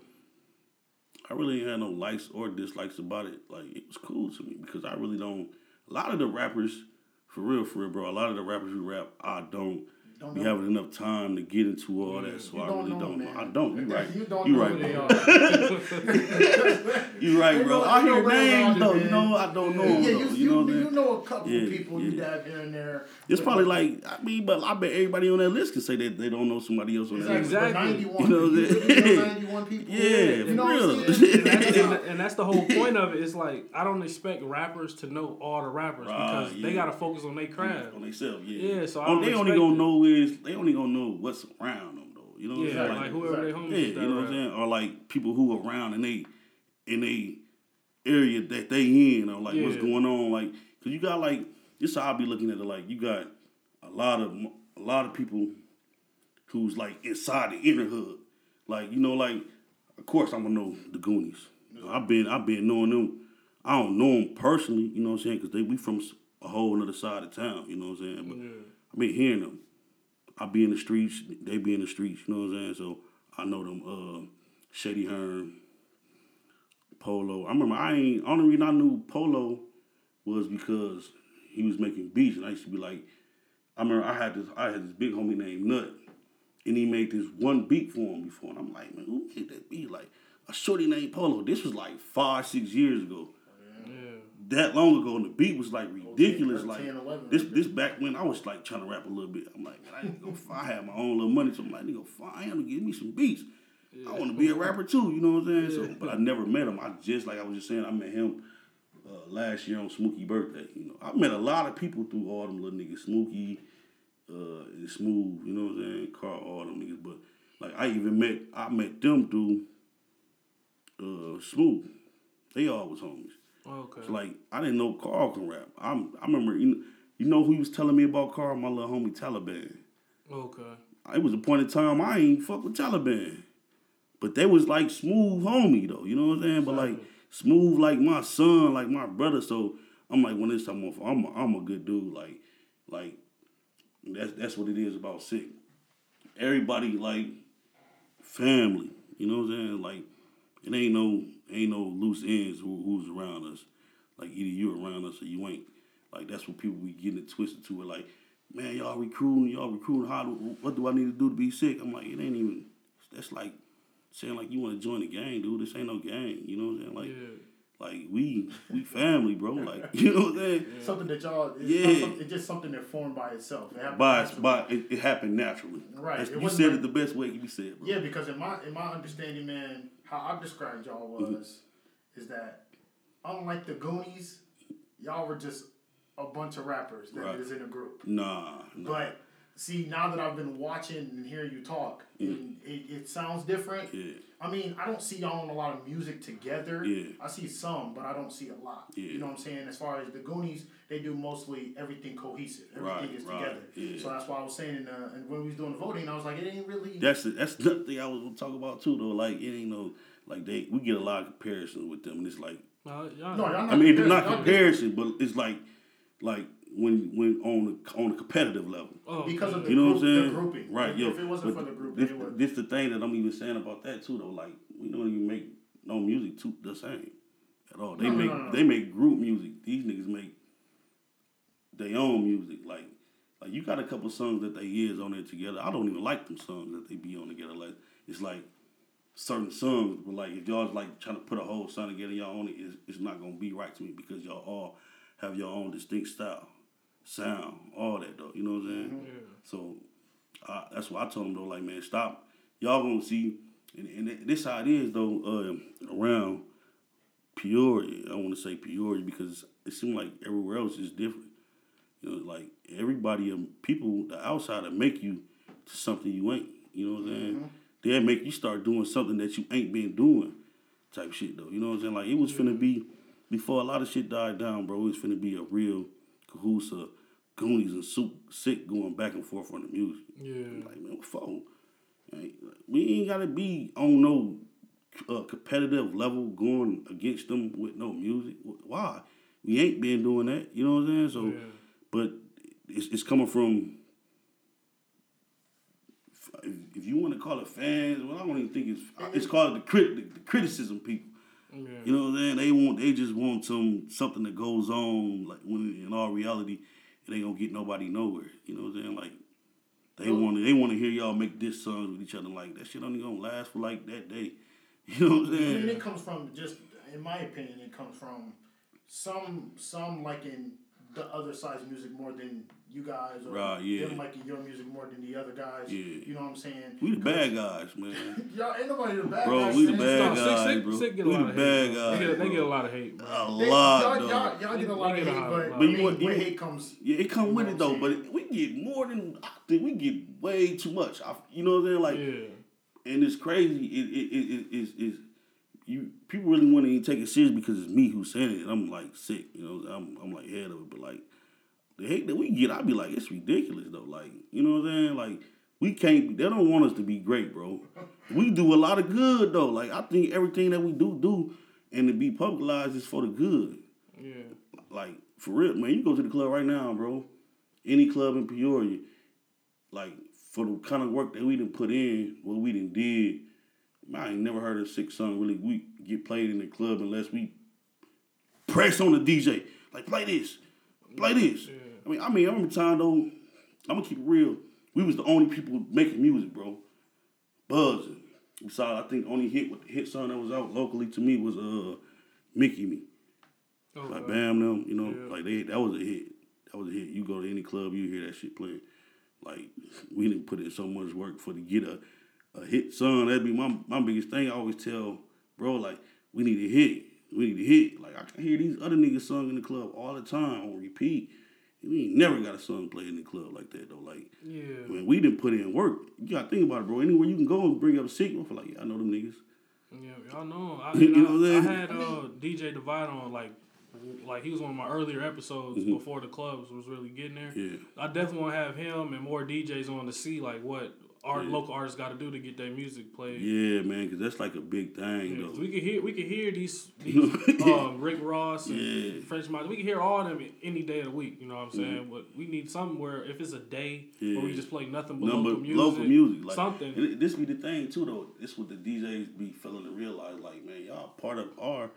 I really ain't had no likes or dislikes about it. Like, it was cool to me because I really don't... A lot of the rappers, for real, for real, bro, a lot of the rappers who rap, I don't, don't be know. having enough time to get into all that, so you I don't really know, don't man. know. I don't. You right. You don't you know right, who they are. You right, bro. I hear names, though. You know, I don't know yeah, them, yeah, you, you know what I mean? You know a couple yeah, people yeah. you dab here and there. It's probably like... I mean, but I bet everybody on that list can say that they don't know somebody else on that exactly. list. Exactly. You know what I'm saying? People. Yeah, you know real. And, that's, and that's the whole point of it. It's like I don't expect rappers to know all the rappers because uh, yeah. they gotta focus on their craft, yeah, on themselves. Yeah, yeah. So oh, I they only gonna it. know is they only gonna know what's around them though. You know, what yeah, I'm like, like whoever like, they homies. Yeah, you know around. What I'm saying, or like people who are around and they in they area that they in, or like yeah. what's going on, like because you got like this. Is how I be looking at it, like you got a lot of a lot of people who's like inside the inner hood, like you know, like. Of course, I'm going to know the Goonies. Yeah. I've been I've been knowing them. I don't know them personally, you know what I'm saying, because we from a whole other side of town, you know what I'm saying? But yeah. I've been hearing them. I be in the streets. They be in the streets, you know what I'm saying? So I know them. Uh, Shady Hearn, Polo. I remember I ain't, only reason I knew Polo was because he was making beats, and I used to be like, I remember I had this, I had this big homie named Nut. And he made this one beat for him before. And I'm like, man, who made that beat? Like, a shorty named Polo. This was like five, six years ago. Yeah. that long ago, and the beat was like ridiculous. Oh, ten, like ten, this, this back when I was like trying to rap a little bit. I'm like, I ain't gonna I had my own little money, so I'm like, nigga, fine, I'm gonna give me some beats. Yeah. I want to be a rapper too, you know what I'm saying? Yeah. So, but I never met him. I just like I was just saying, I met him uh, last year on Smokey's birthday. You know, I met a lot of people through all them little niggas, Smokey, uh, and Smooth. You know what I'm saying? Carl, all them niggas. But like I even met, I met them through uh, Smooth. They all was homies. Okay. So like I didn't know Carl can rap. I'm I remember you know, you know who he was telling me about Carl? My little homie Taliban. Okay. It was a point in time I ain't fuck with Taliban. But they was like Smooth homie though, you know what I'm saying? Exactly. But like Smooth like my son, like my brother. So I'm like, when it's time off, I'm a, I'm a good dude. Like, like that's that's what it is about Sick. Everybody like family, you know what I'm saying? Like it ain't no ain't no loose ends who, who's around us. Like either you around us or you ain't. Like that's what people be getting it twisted to. It like, man, y'all recruiting, y'all recruiting. How do, what do I need to do to be Sick? I'm like, it ain't even. That's like. Saying like you want to join the gang, dude. This ain't no gang. You know what I'm saying? Like, yeah. like we we family, bro. Like you know what I'm saying? Yeah. Something that y'all, it's yeah, some, it's just something that formed by itself. It by naturally. by it, it happened naturally. Right. It you said like, it the best way you said, bro. Yeah, because in my in my understanding, man, how I described y'all was mm-hmm. is that unlike the Goonies, y'all were just a bunch of rappers that right. is in a group. Nah, nah. But. See, now that I've been watching and hearing you talk, mm. it, it, it sounds different. Yeah. I mean, I don't see y'all on a lot of music together. Yeah. I see some, but I don't see a lot. Yeah. You know what I'm saying? As far as the Goonies, they do mostly everything cohesive. Everything right, is right. together. Yeah. So that's why I was saying, and uh, when we was doing the voting, I was like, it ain't really... That's the, that's the thing I was going to talk about, too, though. Like, it ain't no... Like, they we get a lot of comparisons with them, and it's like... Uh, y'all, no, y'all not I mean, it's not comparison, but it's like like... When when on the, on a competitive level, oh, because of the, you know group, what I'm saying? The grouping, right? If, yo, if it wasn't for the group, this, it was. This the thing that I'm even saying about that too, though. Like we don't even make no music too the same at all. They no, make no, no, no. they make group music. These niggas make their own music. Like like you got a couple songs that they is on there together. I don't even like them songs that they be on together. Like it's like certain songs, but like if y'all's like trying to put a whole song together, y'all on it, it's, it's not gonna be right to me because y'all all have your own distinct style. Sound, all that though, you know what I'm saying? Yeah. So uh, that's why I told him though, like man, stop. Y'all gonna see, and, and this how it is though. Uh, around Peoria, I want to say Peoria because it seems like everywhere else is different. You know, like everybody, people, the outsider make you to something you ain't. You know what I'm saying? Mm-hmm. They make you start doing something that you ain't been doing, type shit though. You know what I'm saying? Like it was yeah. finna be before a lot of shit died down, bro. It was finna be a real. Who's a Goonies and soup, Sick going back and forth on the music. Yeah. I'm like, man, what for? Like, we ain't got to be on no uh, competitive level going against them with no music. Why? We ain't been doing that. You know what I'm saying? So, yeah. But it's, it's coming from, if you want to call it fans, well, I don't even think it's, it's called the, crit, the, the criticism people. Yeah. You know what I'm saying? They want, they just want some something that goes on. Like when in all reality, it ain't gonna get nobody nowhere. You know what I'm saying? Like they oh. want, they want to hear y'all make diss songs with each other. Like that shit only gonna last for like that day. You know what I'm saying? And it comes from just, in my opinion, it comes from some some liking the other side's music more than you guys, or right, yeah. them liking your music more than the other guys. Yeah. You know what I'm saying? We the bad guys, man. Y'all ain't nobody the bad bro, guys. We the bad guys, Sick, bro. Sick, Sick we the bad hate, guys. They get, they get a lot of hate, bro. A they, lot, y'all, y'all, y'all get a lot of hate, lot, but, but I mean, you, you, where hate comes... Yeah, it comes with it, though, but it, we get more than... I think we get way too much. I, you know what I'm saying? Like, yeah. And it's crazy. It it it is it, it, you people really want to even take it serious because it's me who's saying it, and I'm, like, Sick. You know, I'm I'm like, head of it, but, like, the hate that we get, I be like, it's ridiculous though. Like, you know what I'm saying? Like, we can't. They don't want us to be great, bro. We do a lot of good though. Like, I think everything that we do do and to be publicized is for the good. Yeah. Like, for real, man. You go to the club right now, bro. Any club in Peoria, like for the kind of work that we done put in, what we done did. Man, I ain't never heard a Sick song really we get played in the club unless we press on the D J. Like, play this, play this. Yeah. I mean, I mean, I remember time though. I'm gonna keep it real. We was the only people making music, bro. Buzzing. Besides, I think only hit with the hit song that was out locally to me was uh, "Mickey Me." Oh, like wow. Bam them, you know, yeah. like they that was a hit. That was a hit. You go to any club, you hear that shit playing. Like we didn't put in so much work for to get a, a hit song. That'd be my my biggest thing. I always tell bro, like we need to hit. We need to hit. Like I can hear these other niggas sung in the club all the time on repeat. We ain't never got a song played in the club like that though. Like yeah. when we didn't put in work, you gotta think about it, bro. Anywhere you can go and bring up a signal for like, yeah, I know them niggas. Yeah, y'all know him. I, you know, know I, I had uh, D J Divide on, like, like he was one of my earlier episodes mm-hmm. before the clubs was really getting there. Yeah. I definitely want to have him and more D Js on to see, like, what art, yeah. local artists got to do to get their music played. Yeah, man, because that's, like, a big thing, yeah, though. We can hear we can hear these, these uh, Rick Ross and yeah. French Montana. We can hear all of them any day of the week, you know what I'm saying? Mm-hmm. But we need something where, if it's a day yeah. where we just play nothing but Number, local music. Local music. Like, something. It, this be the thing, too, though. This what the D Js be feeling to realize, like, man, y'all part of our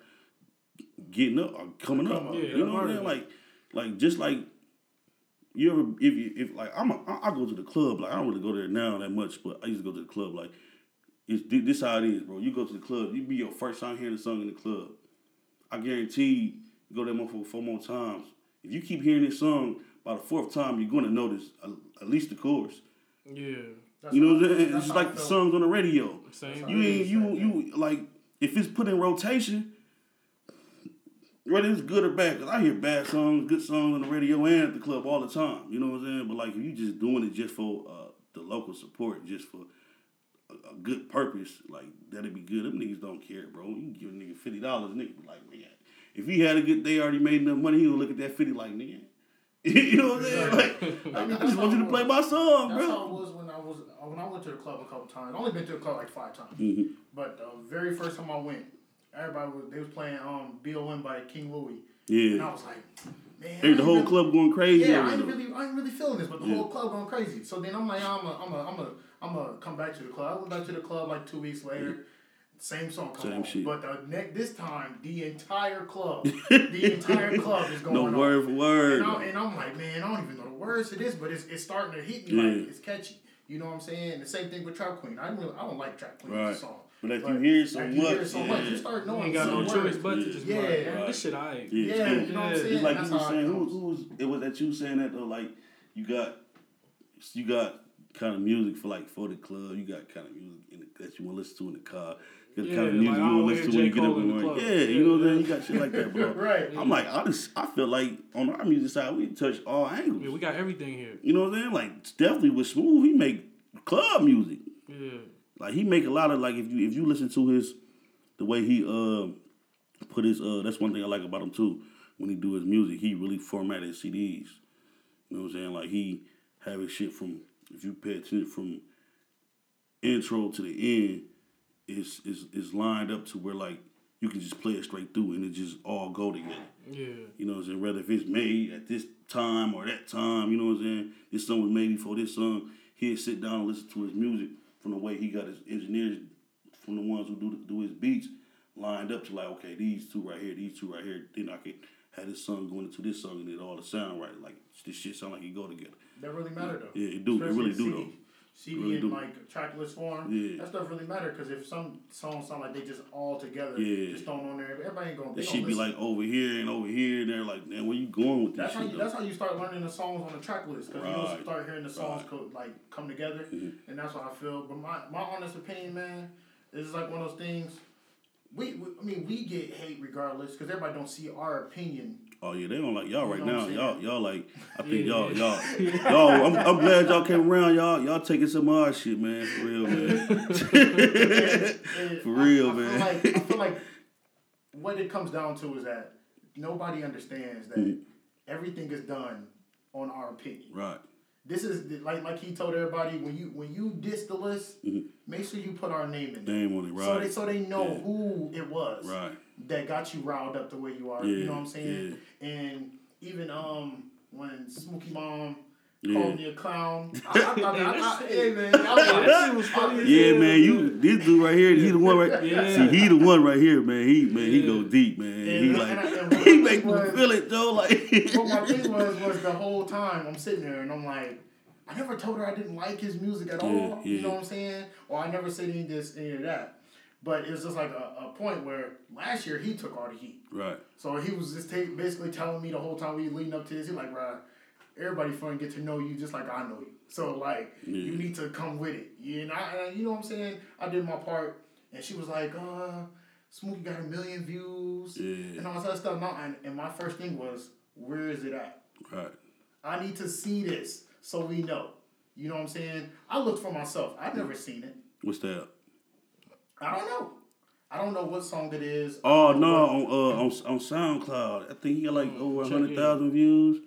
getting up, or coming up. Yeah, you know what I'm saying? Like, like, just like, you ever, if you, if like, I'm a, I go to the club, like, I don't really go there now that much, but I used to go to the club, like, it's this how it is, bro. You go to the club, you be your first time hearing a song in the club. I guarantee you go there for four more times. If you keep hearing this song, by the fourth time, you're going to notice uh, at least the chorus. Yeah. That's you know what I'm saying? It's just like the songs on the radio. Same. You ain't, you, you, like, if it's put in rotation, whether it's good or bad, because I hear bad songs, good songs on the radio and at the club all the time. You know what I'm saying? But, like, if you just doing it just for uh, the local support, just for a, a good purpose, like, that'd be good. Them niggas don't care, bro. You can give a nigga fifty dollars, nigga be like, man, if he had a good day, already made enough money, he would look at that fifty like, nigga. You know what I'm saying? Like, I, mean, I just want you to play my song, that's bro. That's how it was when I, was, when I went to the club a couple times. I've only been to the club, like, five times. Mm-hmm. But the very first time I went, everybody was, they was playing um, B O M by King Louis. Yeah. And I was like, man. Hey, the whole really, club going crazy. Yeah, I ain't, really, I ain't really feeling this, but the yeah. whole club going crazy. So then I'm like, I'm going I'm a, I'm a, I'm a come back to the club. I went back to the club like two weeks later. Yeah. Same song come Same on. Shit. But the next, this time, the entire club, the entire club is going no on. No word for word. And, I, and I'm like, man, I don't even know the words to this, but it's, it's starting to hit me. Yeah. Like, it's catchy. You know what I'm saying? The same thing with Trap Queen. I, really, I don't like Trap Queen right. song. But if like, you hear so, much, you, hear so yeah. much, you start knowing. You ain't got no choice but to just yeah. Like, yeah. This shit I ain't. Yeah. yeah, you know what I'm saying? It's like that's you were saying, who, who was, it was that you saying that though, like, you got, you got kind of music for like, for the club, you got kind of music in the, that you want to listen to in the car, you got yeah, kind of music like, you want to listen to when you get up in the morning. Yeah, yeah, you know what I'm saying? You got shit like that, bro. Right. I'm yeah. like, I just, I feel like on our music side, we touch all angles. Yeah, we got everything here. You know what I'm saying? Like, definitely with Smooth, he make club music. Yeah. Like, he make a lot of, like, if you if you listen to his, the way he uh, put his, uh, that's one thing I like about him, too. When he do his music, he really formatted his C Ds. You know what I'm saying? Like, he have his shit from, if you pay attention, from intro to the end, it's, it's, it's lined up to where, like, you can just play it straight through and it just all go together. Yeah. You know what I'm saying? Rather if it's made at this time or that time, you know what I'm saying? This song was made before this song. He'd sit down and listen to his music. From the way he got his engineers, from the ones who do do his beats, lined up to like, okay, these two right here, these two right here, then I could have this song going into this song and it all the sound right. Like, this shit sound like it go together. That really matter, though. Yeah, it do. Especially it really do, though. C D really in, do. Like, trackless form, yeah. that stuff really matter, because if some songs sound like they just all together, yeah. just thrown on there, everybody ain't going to be. That shit be like over here and over here, and they're like, man, where you going with this that's shit, how you, that's how you start learning the songs on the track list, because right. you don't start hearing the songs right. co- like come together, mm-hmm. and that's what I feel. But my, my honest opinion, man, this is like one of those things, we, we I mean, we get hate regardless, because everybody don't see our opinion. Oh yeah, they don't like y'all right now. Y'all, y'all like. I think yeah. y'all, y'all, y'all. I'm, I'm glad y'all came around. Y'all, y'all taking some odd shit, man. For real, man. For real, I, I man. Feel like, I feel like what it comes down to is that nobody understands that mm-hmm. everything is done on our opinion. Right. This is the, like like he told everybody when you when you diss the list, mm-hmm. make sure you put our name in there. Name on it, right? So they so they know yeah. who it was. Right. That got you riled up the way you are. Yeah, you know what I'm saying? Yeah. And even um when Smokey Mom yeah. called me a clown, I, I thought that I, I, hey man, I was like, that was funny. Yeah, yeah, man, you this dude right here, he the one right yeah. see he the one right here, man. He man, yeah. he go deep, man. Yeah, he like and I, and he make me feel it though. Like what my thing was was the whole time I'm sitting there and I'm like, I never told her I didn't like his music at yeah, all. Yeah. You know what I'm saying? Or I never said any of this any of that. But it was just like a, a point where last year he took all the heat. Right. So he was just t- basically telling me the whole time we leading up to this, he like, bro, everybody fun get to know you just like I know you. So like, yeah. you need to come with it. Yeah, and I, and I, you know what I'm saying? I did my part, and she was like, uh, Smokey got a million views, yeah. and all that stuff. And, I, and, and my first thing was, where is it at? Right. I need to see this so we know. You know what I'm saying? I looked for myself. I've never yeah. seen it. What's that? I don't know. I don't know what song it is. Oh no, what, on uh on, on SoundCloud, I think he got like over a hundred thousand views.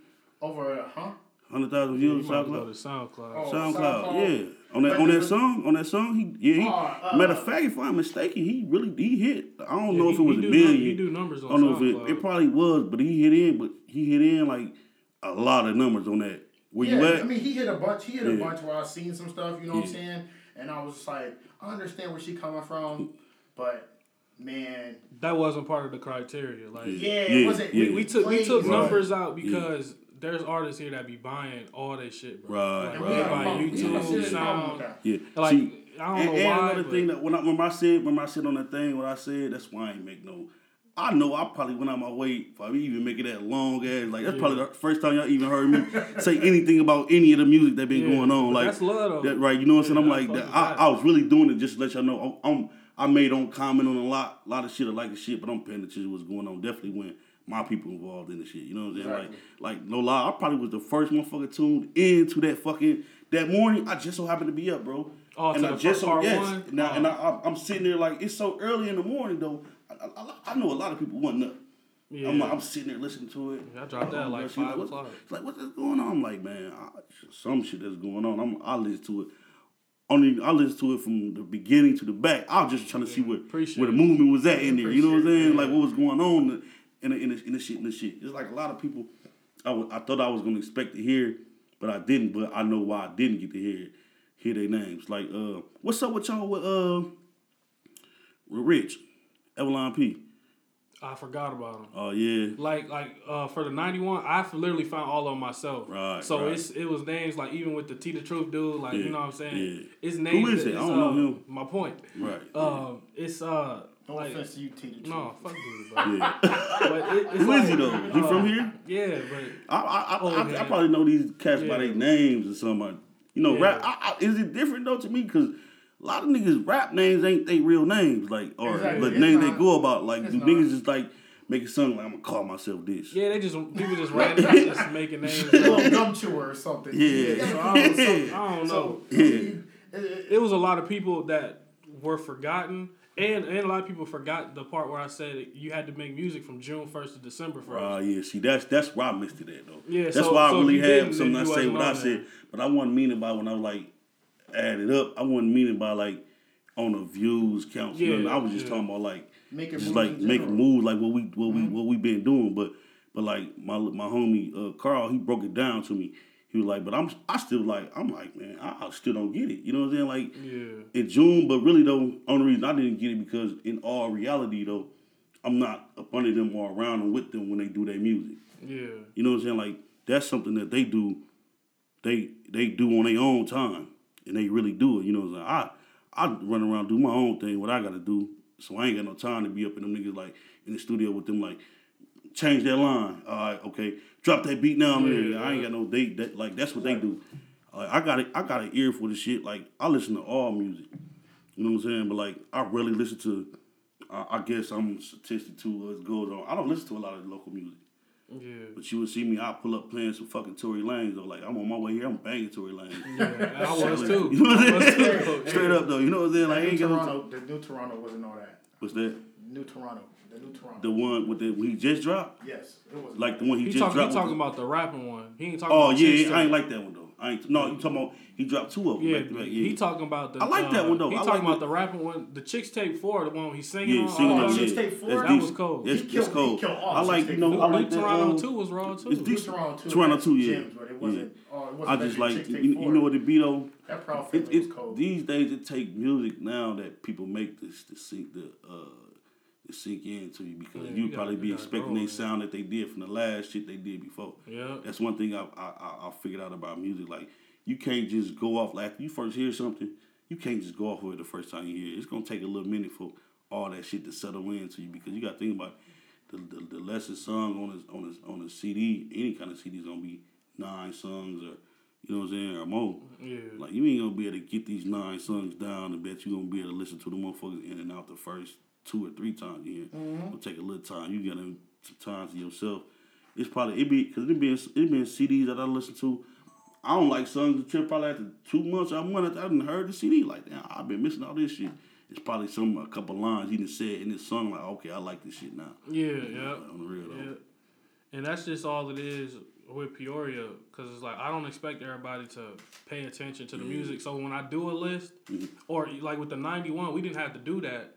Over huh? Hundred thousand views yeah, on SoundCloud. SoundCloud. Oh, SoundCloud. SoundCloud, yeah. On that, on that song, on that song, he yeah. He, uh, uh, matter of fact, if I'm mistaken, he really he hit. I don't yeah, know if he, it was a million. Num- he do numbers on I don't SoundCloud. Know if it, it probably was, but he hit in. But he hit in like a lot of numbers on that. Where yeah, you at? I mean, he hit a bunch. He hit yeah. a bunch where I seen some stuff. You know yeah. what I'm saying? And I was just like, I understand where she coming from, but man, that wasn't part of the criteria. Like, yeah, yeah it wasn't. Yeah. We, we took we took right. numbers out because. Yeah. There's artists here that be buying all that shit, bro. Right, like, right. We buy YouTube, yeah. sound. Yeah. Like, see, I don't and, know and why. Another thing that when I, when I said, when I said on that thing, what I said, that's why I ain't make no. I know I probably went out my way for even making that long ass. Like, that's yeah. probably the first time y'all even heard me say anything about any of the music that been yeah. going on. Like, that's love, that, right? You know what I'm yeah, saying? I'm like, that, I, I was really doing it just to let y'all know. I'm, I'm I made on comment on a lot, lot of shit, I like the shit, but I'm paying attention to what's going on. Definitely when. My people involved in the shit, you know what I'm saying? Exactly. Like, like no lie, I probably was the first motherfucker tuned into that fucking that morning. I just so happened to be up, bro. Oh, and so I just so yes, one? and, I, oh. and I, I, I'm sitting there like it's so early in the morning though. I, I, I know a lot of people wasn't up. Yeah. I'm like, I'm sitting there listening to it. Yeah, I dropped that like five o'clock. It's like, what's going on? I'm like, man, I, some shit that's going on. I'm I listen to it. Only I listened to it from the beginning to the back. I was just trying to yeah, see where where the movement was at in there. You know what I'm saying? Yeah. Like what was going on. The, In the, in, the, in the shit, in the shit. It's like a lot of people I, w- I thought I was going to expect to hear, but I didn't, but I know why I didn't get to hear hear their names. Like, uh, what's up with y'all with, uh, with Rich, Evelyn P? I forgot about him. Oh, uh, yeah. Like, like uh, for the ninety-one, I literally found all of them myself. Right, So right. it's it was names, like, even with the T the Truth dude, like, yeah, you know what I'm saying? Yeah. It's names. Who is it? I don't uh, know him. My point. Right. Um, yeah. It's, uh... No like, offense to you, T the Truth. No, fuck dude, bro. Yeah. But it, it's who like, is he, though? He uh, from here? Yeah, but... I I I, oh, I, I probably know these cats yeah. by their names or something. You know, yeah. rap... I, I, is it different, though, to me? Because a lot of niggas' rap names ain't they real names, like, or exactly. like, names not, they go about. Like, do niggas just, like, make it sound like, I'm going to call myself this. Yeah, they just... People just randomly just making names. Like, gum chewer or something. Yeah. yeah. So I don't, so, I don't know. So, yeah. It was a lot of people that were forgotten... And and a lot of people forgot the part where I said you had to make music from June first to December first. Oh, uh, yeah. See, that's that's why I missed it at, though. Yeah, that's so, why I so really had something I say what I that. said. But I wasn't meaning by when I was, like, added up. I wasn't meaning by, like, on the views count. Yeah, you know, I was just yeah. talking about, like, make just, like, making moves, like, what we what mm-hmm. we, what we been doing. But, but like, my my homie, uh, Carl, he broke it down to me. He was like, but I'm I still like, I'm like, man, I, I still don't get it. You know what I'm saying? Like, yeah. in June, but really, though, only reason I didn't get it because in all reality, though, I'm not up under them or around them with them when they do their music. Yeah. You know what I'm saying? Like, that's something that they do, they they do on their own time. And they really do it. You know what I'm saying? I, I run around, do my own thing, what I got to do. So I ain't got no time to be up in them niggas, like, in the studio with them, like, change that line. All right, okay. Drop that beat now. Yeah, I ain't got no date. That, like, that's what they do. Like, I got it. I got an ear for the shit. Like, I listen to all music. You know what I'm saying? But, like, I really listen to, I, I guess I'm statistic to as goes on. I don't listen to a lot of local music. Yeah. But you would see me, I pull up playing some fucking Tory Lanez, though. Like, I'm on my way here. I'm banging Tory Lanez. Yeah, I was, too. You know what I'm saying? Straight up, though. You know what I'm saying? Like, ain't Toronto, the New Toronto wasn't all that. What's that? New Toronto. The New Toronto. The one with the when he just dropped? Yes. It was like the one he, he just talk, dropped. He talking the, about the rapping one. He ain't talking oh, about Oh, yeah. I ain't like that one, though. I ain't, no, you talking about he dropped two of them. Yeah, back to back. yeah. He talking about the... I like uh, that one, though. He I talking like about the, the rapping one. The Chicks Tape four, the one he's singing yeah, on. Singing oh, on yeah. Chicks Tape four? That's that was cold. That's, he killed, that's cold. He killed all I like, you know, I like that Toronto Two was raw, too. It's decent. Toronto Two, yeah. It wasn't... I just like... You know what it be, though? That probably was cold. These days, it take music now that people make this to sink the... sink in to you because yeah, you would probably gotta, be expecting they sound that they did from the last shit they did before. Yeah. That's one thing I I I figured out about music. Like, you can't just go off like you first hear something, you can't just go off with it the first time you hear it. It's going to take a little minute for all that shit to settle into you, because you got to think about the, the the lesser song on a, on a, on a C D, any kind of C D is going to be nine songs or, you know what I'm saying, or more. Yeah. Like, you ain't going to be able to get these nine songs down and bet you're going to be able to listen to the motherfuckers in and out the first two or three times you hear it. Mm-hmm. It'll take a little time. You got to time to yourself. It's probably, it be, because it been, it been C Ds that I listen to. I don't like songs until probably after two months or a month after I done heard the C D. Like, damn, I've been missing all this shit. It's probably some, a couple lines he done said in this song, like, okay, I like this shit now. Yeah, you know, yeah. Like, on the real, though. Yeah. And that's just all it is with Peoria, because it's like, I don't expect everybody to pay attention to the mm-hmm. music. So when I do a list, mm-hmm. or like with the ninety-one, we didn't have to do that.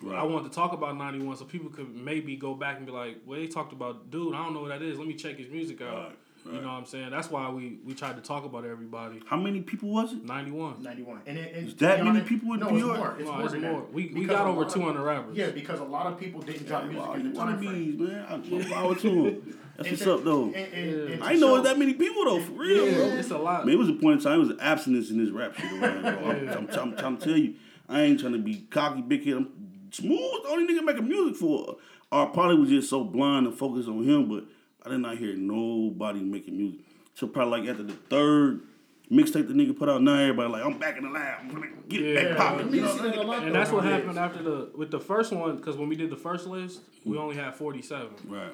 Right. I wanted to talk about ninety-one so people could maybe go back and be like, well, they talked about, dude, I don't know what that is. Let me check his music out. Right, right. You know what I'm saying? That's why we, we tried to talk about everybody. How many people was it? ninety-one ninety-one And it, it's that many honest, people in no, New York? More. It's no, more. It's more. We, we got over two hundred of, rappers. Yeah, because a lot of people didn't yeah, drop music wow, in the time frame. Man, I dropped power to them. That's what's up, though. And, and, and I didn't know it was that many people, though, for real. Yeah, bro. It's a lot. Man, it was a point in time. It was an abstinence in this rap shit around, bro. I'm trying to tell you. I ain't trying to be cocky, big head. I'm Smooth, the only nigga making music for, or probably was just so blind and focused on him, but I did not hear nobody making music. So probably like after the third mixtape the nigga put out, now everybody like, I'm back in the lab, I'm gonna get yeah, it back popping. You know, and back that's what happened after the, with the first one, because when we did the first list, we only had forty-seven. Right.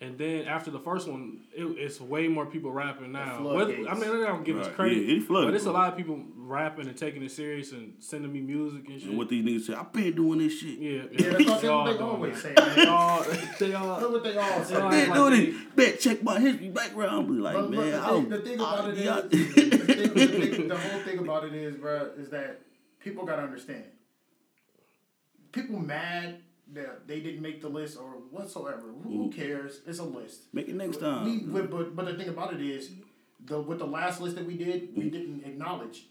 And then after the first one, it, it's way more people rapping now. What, I mean, I don't give right. it credit, yeah, it flooded, but it's bro. a lot of people rapping and taking it serious and sending me music and shit. And what these niggas say, I've been doing this shit. Yeah, yeah, that's what they always say. They all, they all, that's what they all say. I've been like doing it. They, bet check my history background. Be like, but, man, but the, I, thing, the thing about I, it I, is, the, thing, the, thing, the whole thing about it is, bro, is that people gotta understand. People mad. Yeah, they didn't make the list or whatsoever. Who cares? It's a list. Make it next time. We, we, but, but the thing about it is, the with the last list that we did, we didn't acknowledge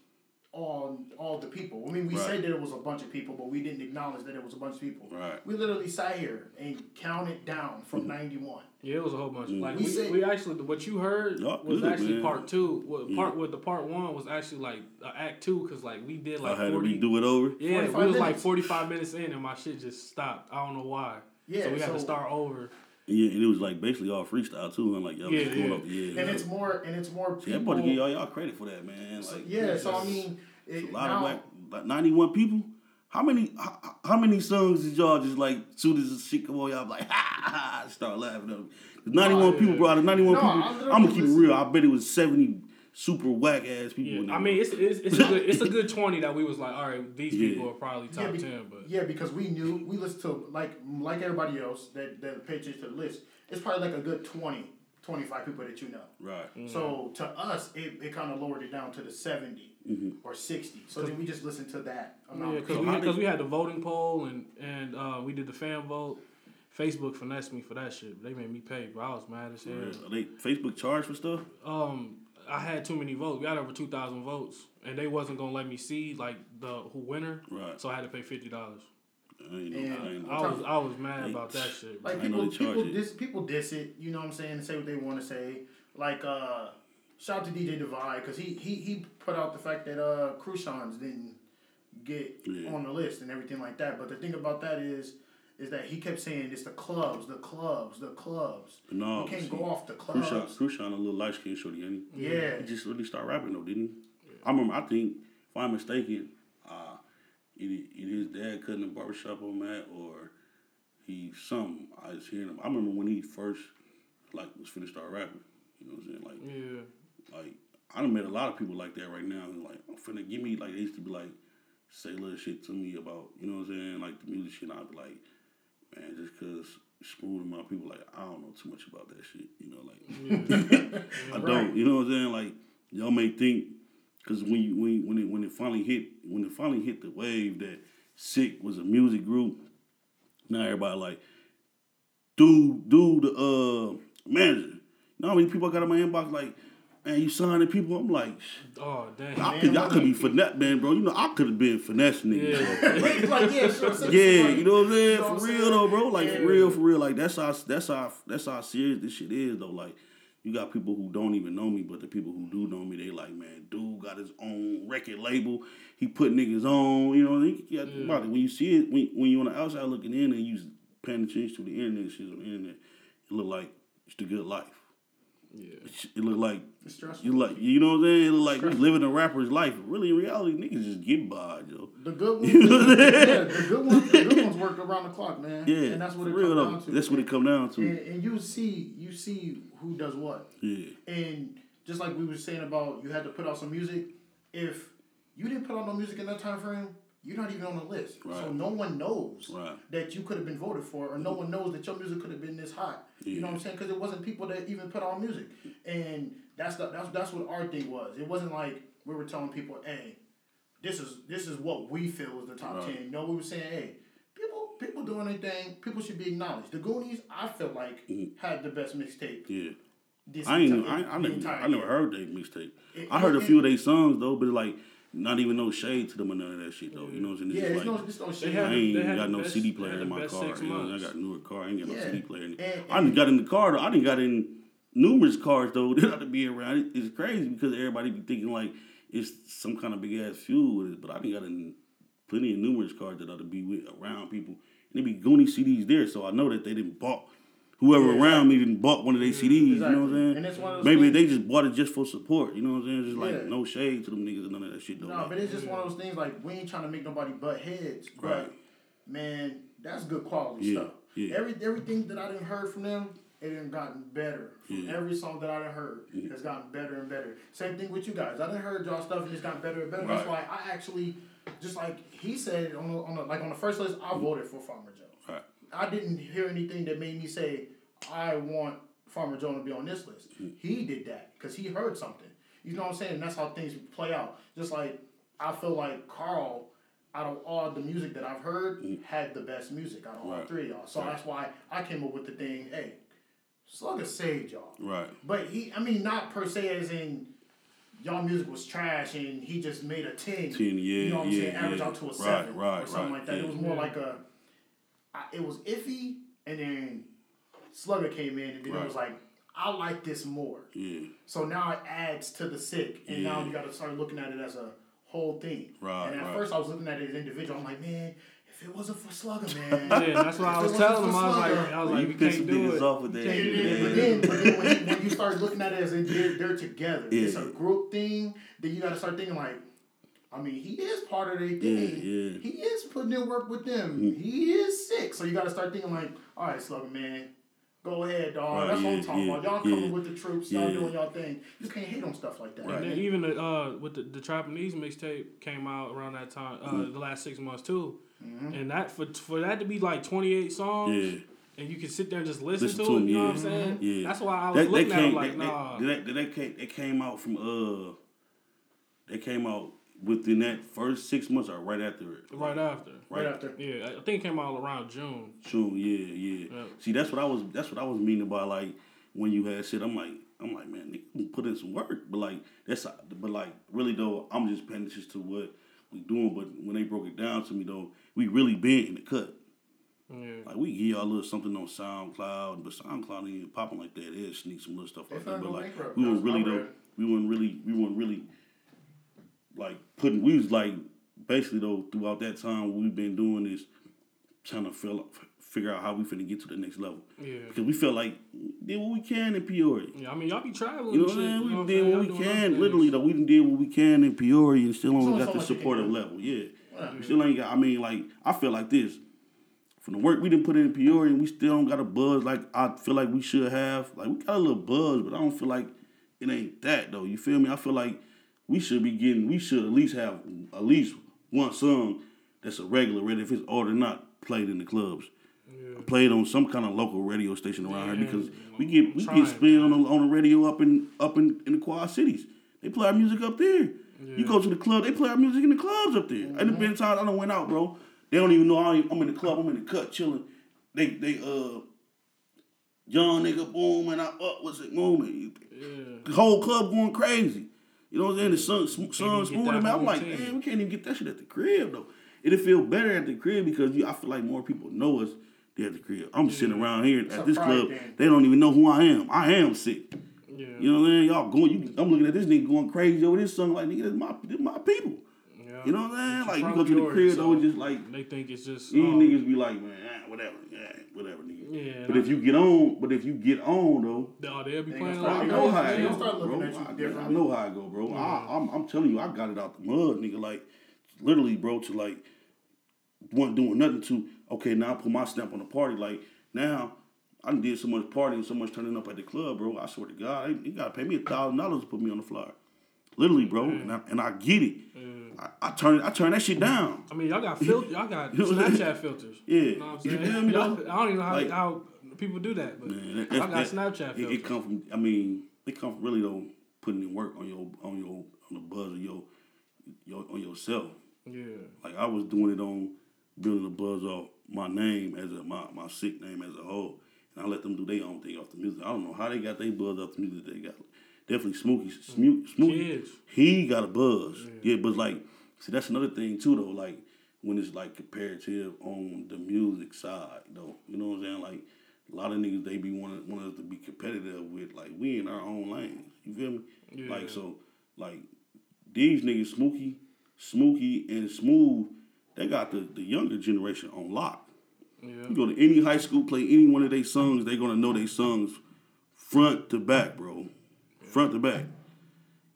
all, all the people. I mean, we right. said that it was a bunch of people, but we didn't acknowledge that it was a bunch of people. Right. We literally sat here and counted down from mm-hmm. ninety-one. Yeah, it was a whole bunch. Mm-hmm. Like we, we, said, we actually, what you heard was good, actually man. part two. What well, part mm-hmm. with the part one was actually like uh, act two, because like we did like I had forty. To redo it over. Yeah, we was minutes. like forty-five minutes in, and my shit just stopped. I don't know why. Yeah, so we so, had to start over. Yeah, and it was like basically all freestyle too, and like y'all yeah, was yeah. Cool up. Yeah, and yeah. it's more, and it's more. People. Yeah, I'm about to give y'all, y'all credit for that, man. Like so, yeah, yeah, so I mean, it, a lot now, of black, like ninety-one people. How many how, how many songs did y'all just like, soon as the shit come on, y'all like, ha ha, start laughing at them? ninety-one oh, yeah. people, bro, out of ninety-one no, people, I'm gonna keep it real. I bet it was seventy super whack ass people. Yeah. In I mean, it's it's it's a, good, it's a good twenty that we was like, all right, these yeah. people are probably top yeah, be, ten. But yeah, because we knew, we listened to, like like everybody else that, that paid attention to the list, it's probably like a good twenty, twenty-five people that you know. Right. Mm-hmm. So to us, it, it kind of lowered it down to the seventy. Mm-hmm. Or sixty. So then we just listened to that amount. Yeah, because so we, we had the voting poll and, and uh, we did the fan vote. Facebook finessed me for that shit. They made me pay, bro. I was mad as hell. Are they Facebook charged for stuff? Um, I had too many votes. We had over two thousand votes. And they wasn't going to let me see, like, the who winner. Right. So I had to pay fifty dollars. I, ain't and I, ain't I was I was mad about that shit. Bro. Like, people, people, diss, people diss it. You know what I'm saying? Say what they want to say. Like, uh... shout out to D J Divide, because he, he he put out the fact that uh Cruchons didn't get yeah. on the list and everything like that. But the thing about that is is that he kept saying it's the clubs, the clubs, the clubs. No, you can't go off the clubs. Cruchon, Cruchon a little light skin shorty, ain't he? Yeah. He just really started rapping, though, didn't he? Yeah. I remember, I think, if I'm mistaken, uh, either, either his dad cut in the barbershop on that or he, something. I was hearing him. I remember when he first, like, was finna start rapping. You know what I'm saying? Like, yeah. Like, I done met a lot of people like that right now who like, I'm finna give me, like, they used to be like, say little shit to me about, you know what I'm saying, like, the music shit, and I'd be like, man, just cause Smooth and my people, like, I don't know too much about that shit, you know, like, yeah. I right. don't, you know what I'm saying, like, y'all may think, cause when you, when, when it, when it finally hit, when it finally hit the wave that Sick was a music group, now everybody like, dude, dude, the, uh, manager, you know how many people I got in my inbox, like, man, you signing people? I'm like, oh damn! I could, I could be finesse, man, bro. You know, I could have been finessing niggas. Yeah, like, yeah, sure, sure, yeah, you know what I'm saying? You know what for real saying? Though, bro. Like yeah. for real, for real. Like that's how that's how that's how serious this shit is, though. Like You got people who don't even know me, but the people who do know me, they like, man, dude got his own record label. He put niggas on, you know. He, yeah, mm. about it. When you see it, when when you on the outside looking in and you paying attention to the internet, shit on the internet, it look like it's the good life. Yeah, it look like it's stressful. You like, you know what I'm saying? It look like we living a rapper's life. Really, in reality, niggas just get by, yo. The good ones, yeah, the good ones, the good ones work around the clock, man. Yeah, and that's what it comes down to. That's what it comes down to. And, and you see, you see who does what. Yeah. And just like we were saying about, you had to put out some music. If you didn't put out no music in that time frame, you're not even on the list. Right. So no one knows right. that you could have been voted for, or no one knows that your music could have been this hot. Yeah. You know what I'm saying? Because it wasn't people that even put on music. And that's the, that's that's what our thing was. It wasn't like we were telling people, hey, this is this is what we feel is the top right. ten. No, we were saying, hey, people people doing their thing, people should be acknowledged. The Goonies, I feel like, mm-hmm. had the best mixtape. Yeah. This I ain't entire, I, I, never, I never heard their mixtape. It, I heard it, a few it, of their songs though, but like, not even no shade to them or none of that shit, though. You know what I'm saying? It's yeah, it's, like, no, it's no shade. I ain't even got no best, C D player in my car. You know, I got a newer car. I ain't got yeah. no C D player. In it. And, and, I done got in the car, though. I done got in numerous cars, though, that I to be around. It's crazy because everybody be thinking, like, it's some kind of big-ass fuel with it. But I done got in plenty of numerous cars that I to be with around people. And there be Goonie C Ds there, so I know that they didn't bought. Whoever yeah, around exactly. me didn't bought one of their C Ds, exactly. you know what I'm saying? And that's one of those Maybe things. They just bought it just for support, you know what I'm saying? Just like, yeah. no shade to them niggas and none of that shit, though. No, nah, like, but it's just yeah. one of those things, like, we ain't trying to make nobody butt heads, but, right. man, that's good quality yeah. stuff. Yeah. Every Everything that I done heard from them, it done gotten better. From yeah. every song that I done heard, yeah. it's gotten better and better. Same thing with you guys. I done heard y'all stuff, and it's gotten better and better. Right. That's why I actually, just like he said, on the, on the, like, on the first list, I mm-hmm. voted for Farmer Joe. Right. I didn't hear anything that made me say, I want Farmer Joe to be on this list. Mm-hmm. He did that because he heard something. You know what I'm saying? And that's how things play out. Just like, I feel like Carl, out of all the music that I've heard, mm-hmm. had the best music out of right. all three of y'all. So right. that's why I came up with the thing, hey, Slugger saved y'all. Right. But he, I mean, not per se as in y'all music was trash and he just made a ten. ten, yeah, you know what I'm yeah, saying? Average yeah. out to a right, seven right, or something right, like that. Yeah. It was more yeah. like a, I, it was iffy, and then Slugger came in, and then right. it was like, I like this more. Yeah. So now it adds to the sick, and yeah. now you got to start looking at it as a whole thing. Right. And at right. first, I was looking at it as individual. I'm like, man, if it wasn't for Slugger, man. Yeah, that's why I was telling him. I was like, I was like, you can't do it. Off with that. But then, but then when, when you start looking at it as in they're, they're together, yeah. it's a group thing. Then you got to start thinking like, I mean, he is part of their thing. Yeah, yeah. He is putting in work with them. Mm. He is sick. So you got to start thinking like, all right, Slugger, man, go ahead, dog. Right, That's yeah, what I'm talking yeah, about. Y'all coming yeah, with the troops. Y'all yeah. doing y'all thing. You can't hate on stuff like that. Right. And then even the, uh, with the, the Trapanese mixtape came out around that time, uh, mm-hmm. the last six months too. Mm-hmm. And that for for that to be like twenty-eight songs. Yeah. And you can sit there and just listen, listen to, to it. Him, you know yeah. what I'm saying? Yeah. That's why I was that, looking that came, at him like, that, nah. That, that, that, came, that came out from, uh, they came out within that first six months or right after it? Right after. Right, right after. Yeah, I think it came out around June. June, yeah, yeah, yeah. See, that's what I was that's what I was meaning by like when you had shit, I'm like I'm like, man, nigga put in some work. But like that's but like really though, I'm just paying attention to what we doing, but when they broke it down to me though, we really been in the cut. Yeah. Like we give y'all a little something on SoundCloud, but SoundCloud ain't even popping like that. It sneak some little stuff like that. But like we weren't really though we weren't really we weren't really Like putting, we was like basically though throughout that time we've been doing is trying to fill, figure out how we finna get to the next level. Yeah. Because we felt like did what we can in Peoria. Yeah, I mean y'all be traveling. You know what I'm saying? We did what we can. Literally though, we did what we can in Peoria and still only got the supportive level. Yeah. We still ain't got. I mean like I feel like this from the work we didn't put in Peoria, and we still don't got a buzz like I feel like we should have. Like we got a little buzz, but I don't feel like it ain't that though. You feel me? I feel like. We should be getting, we should at least have at least one song that's a regular, whether if it's old or not, played in the clubs. Yeah. Played on some kind of local radio station around yeah. here because we get we get spin on the, on the radio up in up in, in the Quad Cities. They play our music up there. Yeah. You go to the club, they play our music in the clubs up there. Mm-hmm. And the been times I done went out, bro. They don't even know I ain't, I'm in the club, I'm in the cut, chilling. They, they, uh, young nigga, boom, and I up, uh, what's it, moment? Yeah. The whole club going crazy. You know what I'm saying? The sun, sun smooth. I'm like, team. Man, we can't even get that shit at the crib though. It'll feel better at the crib because you, I feel like more people know us than at the crib. I'm yeah. sitting around here it's at this club. Thing. They don't even know who I am. I am sick. Yeah. You know what I mean? Y'all going, you, I'm looking at this nigga going crazy over this song. Like, nigga, this my, this my people. Yeah. You know what I'm saying? Like, you go to the crib, though, so just like. They think it's just. These um, niggas be like, man, ah, whatever. Ah, whatever, nigga. Yeah, but if I, you get on, but if you get on, though. No, they'll be they playing like I know how it goes, bro. I know how it go, bro. I, I'm, I'm telling you, I got it out the mud, nigga. Like, literally, bro, to like, wasn't doing nothing to, okay, now I put my stamp on the party. Like, now. I did so much partying, so much turning up at the club, bro. I swear to God, you gotta pay me a thousand dollars to put me on the flyer, literally, bro. And I, and I get it. Yeah. I, I turn, I turn that shit down. I mean, y'all got filter, y'all got Snapchat filters. Yeah, you know what I'm saying? You feel me, y'all, I don't even know how, like, how people do that, but man, that, y'all got that, Snapchat filters. It, it come from, I mean, it come from really though putting in work on your, on your, on the buzz of your, your, on yourself. Yeah. Like I was doing it on building the buzz off my name as a my my sick name as a whole. And I let them do their own thing off the music. I don't know how they got their buzz off the music they got. Definitely Smokey. Smokey. He got a buzz. Yeah. Yeah, but like, see, that's another thing too, though. Like, when it's like comparative on the music side, though. You know what I'm saying? Like, a lot of niggas, they be wanting, wanting us to be competitive with. Like, we in our own lanes. You feel me? Yeah. Like, so, like, these niggas, Smokey, Smokey, and Smooth, they got the, the younger generation on lock. Yeah. You go to any high school, play any one of their songs, they gonna know their songs front to back, bro. Yeah. Front to back.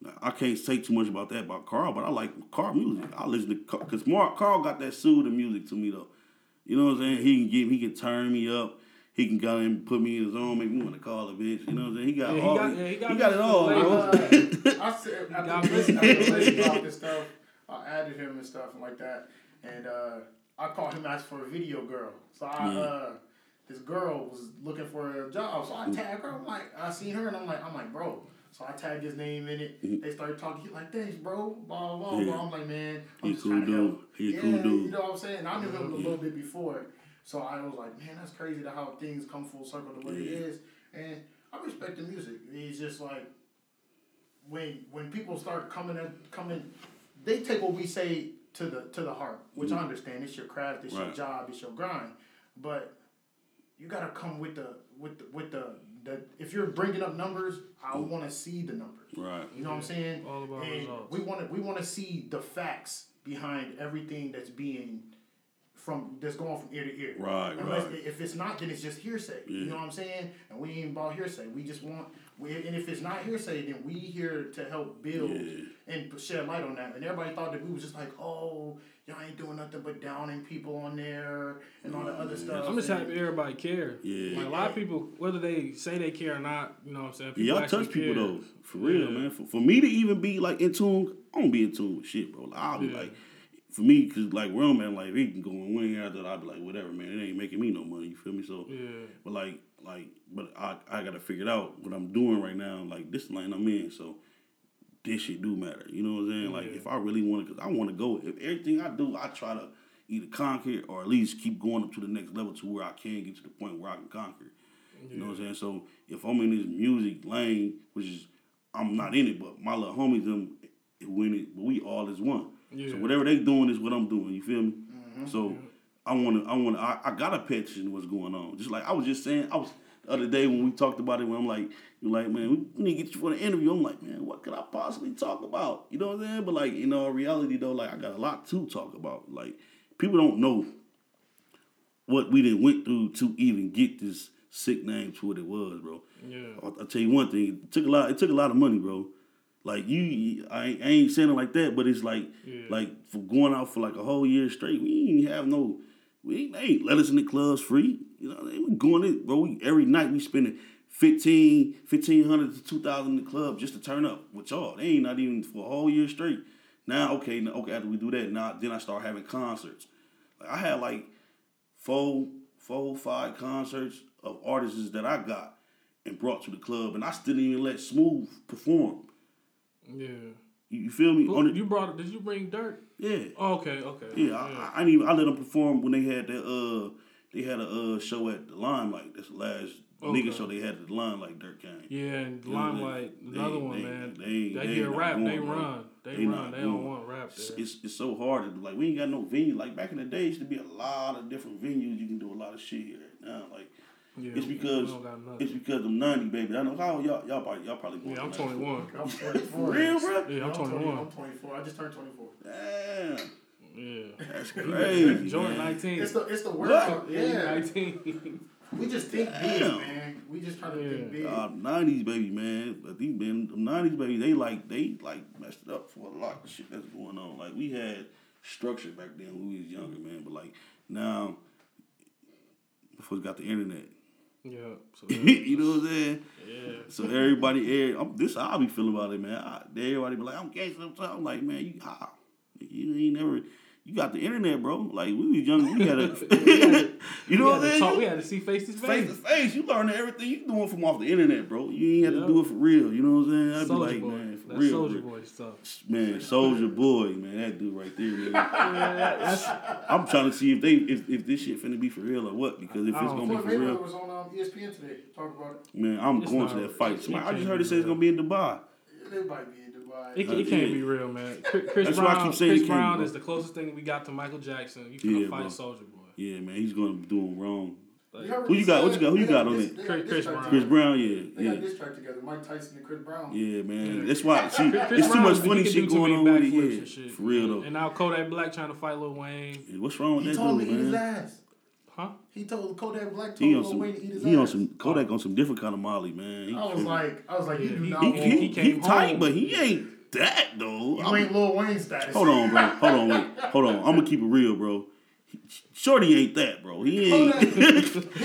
Now, I can't say too much about that about Carl, but I like Carl music. I listen to Carl, because Carl got that soothing music to me, though. You know what I'm saying? He can give, he can turn me up. He can go and put me in his own, make me want to call a bitch. You know what I'm saying? He got yeah, he all. Got, yeah, he got, he got it all, bro. Uh, I said, after listening about this stuff, I added him and stuff and like that, and. uh I called him asked for a video girl. So I, yeah. uh, this girl was looking for a job. So I tagged her. I'm like, I seen her and I'm like, I'm like, bro. So I tagged his name in it. Mm-hmm. They started talking. He's like, thanks, bro. Blah, blah, blah. Yeah. I'm like, man. I'm He's just cool trying to dude. Help. He's yeah, cool dude. You know what I'm saying? And I knew him a little yeah. bit before. So I was like, man, that's crazy to how things come full circle to what yeah. it is. And I respect the music. It's just like, when when people start coming, at, coming, they take what we say to the to the heart, which mm-hmm. I understand. It's your craft, it's right. your job, it's your grind. But you gotta come with the with the, with the, the if you're bringing up numbers, I want to see the numbers. Right. You know yeah. what I'm saying? All about and results. We want to we want to see the facts behind everything that's being from that's going from ear to ear. Right. Unless, right. If it's not, then it's just hearsay. Yeah. You know what I'm saying? And we ain't about hearsay. We just want. We, and if it's not hearsay, then we here to help build yeah. and shed light on that. And everybody thought that we was just like, oh, y'all ain't doing nothing but downing people on there and all that yeah. other stuff. I'm just happy everybody cares. Yeah. Like, a lot of people, whether they say they care or not, you know what I'm saying? People yeah, y'all touch people, care. Though. For real, yeah. man. For, for me to even be, like, in tune, I don't be in tune with shit, bro. Like, I'll be yeah. like, for me, because, like, real man, like, we can go and win here. I thought I'd be like, whatever, man. It ain't making me no money. You feel me? So, yeah. But, like, Like, but I, I gotta figure it out what I'm doing right now. Like, this lane I'm in, so this shit do matter. You know what I'm saying? Like, yeah. if I really want to, because I want to go. If everything I do, I try to either conquer or at least keep going up to the next level to where I can get to the point where I can conquer. Yeah. You know what I'm saying? So if I'm in this music lane, which is I'm not in it, but my little homies them win it, but we all is one. Yeah. So whatever they doing is what I'm doing. You feel me? Mm-hmm. So. Yeah. I want to, I want to, I, I got to pay attention to what's going on. Just like, I was just saying, I was, the other day when we talked about it, when I'm like, you're like, man, we need to get you for the interview. I'm like, man, what could I possibly talk about? You know what I'm saying? But like, in all reality though, like, I got a lot to talk about. Like, people don't know what we done went through to even get this sick name to what it was, bro. Yeah. I'll, I'll tell you one thing, it took a lot, it took a lot of money, bro. Like, you, I ain't, I ain't saying it like that, but it's like, yeah. like, for going out for like a whole year straight, we ain't have no, We they ain't let us in the clubs free. You know, they were going in, bro. We, every night we spending fifteen, fifteen hundred to two thousand in the club just to turn up with y'all. They ain't not even for a whole year straight. Now, okay, now, okay. After we do that, now then I start having concerts. Like, I had like four, four, five concerts of artists that I got and brought to the club, and I still didn't even let Smooth perform. Yeah. You feel me? Who, the, you brought it. Did you bring Dirt? Yeah. Oh, okay. Okay. Yeah. yeah. I, I, I didn't even. I let them perform when they had that. Uh, they had a uh, show at the Limelight. That's the last okay. nigga show they had at the Limelight. Dirt came. Yeah, and you know, Limelight. Another they, one, they, man. They they, they, they get rap. They run. Right. They, they run. They don't want rap. There. It's it's so hard. To, like, we ain't got no venue. Like, back in the day, it used to be a lot of different venues. You can do a lot of shit here now. Like, yeah. Yeah, it's because it's because I'm ninety, baby. I know how y'all y'all probably y'all probably. Yeah, I'm twenty-one. I'm twenty-four. Real, bro? Yeah, I'm twenty-one. I'm twenty-four. I just turned twenty-four. Damn. Yeah, that's crazy. Jordan nineteen. It's the it's the World Cup. Yeah, nineteen. We just think big, man. We just try to yeah. think big. Uh, nineties baby, man. But these been nineties baby. They like they like messed it up for a lot of shit that's going on. Like we had structure back then when we was younger, man. But like now, before we got the internet. Yeah. So you know what I'm saying? Yeah. So everybody, every, I'm, this is how I be feeling about it, man. I, everybody be like, I'm gangster. I'm like, man, you how? You ain't never. You got the internet, bro. Like, we was young. We got to... You know what I'm saying? Talk, we had to see face to face. Face to face. You learning everything you doing from off the internet, bro. You ain't had yeah. to do it for real. You know what I'm saying? I'd Soulja be like, boy. Man, for that's real. Soulja Boy stuff. Man, Soulja Boy. Man, that dude right there, man. Yeah, that's... I'm trying to see if they if, if this shit finna be for real or what. Because if it's going to be for real... It was on um, E S P N today. Talk about it. Man, I'm it's going to that fight. Somebody, I just heard it say it's going to be in Dubai. It might be in It, it can't yeah. be real, man. Chris That's Brown, Chris Brown be, is the closest thing we got to Michael Jackson. You can't yeah, fight Soulja Boy. Yeah, man, he's gonna do him wrong. Like, who you got? What you got? Who you got on this, it? Chris, Chris Brown. Chris Brown, yeah. They yeah. got this track together. Mike Tyson and Chris Brown. Yeah, man. That's why. See, it's too much funny shit going on with it. Yeah, for real though. And now Kodak Black trying to fight Lil Wayne. Yeah, what's wrong with he that told dude, me man? His ass. Huh? He told Kodak Black told him some, way to eat his he ass. On some Kodak on some different kind of Molly, man. He, I was like, I was like, yeah, he, he, he, he, he, he tight, home. But he ain't that though. You I'm, ain't Lil Wayne status. Hold on, bro. Hold on, wait. Hold on. I'm gonna keep it real, bro. Shorty ain't that, bro. He ain't. Kodak, he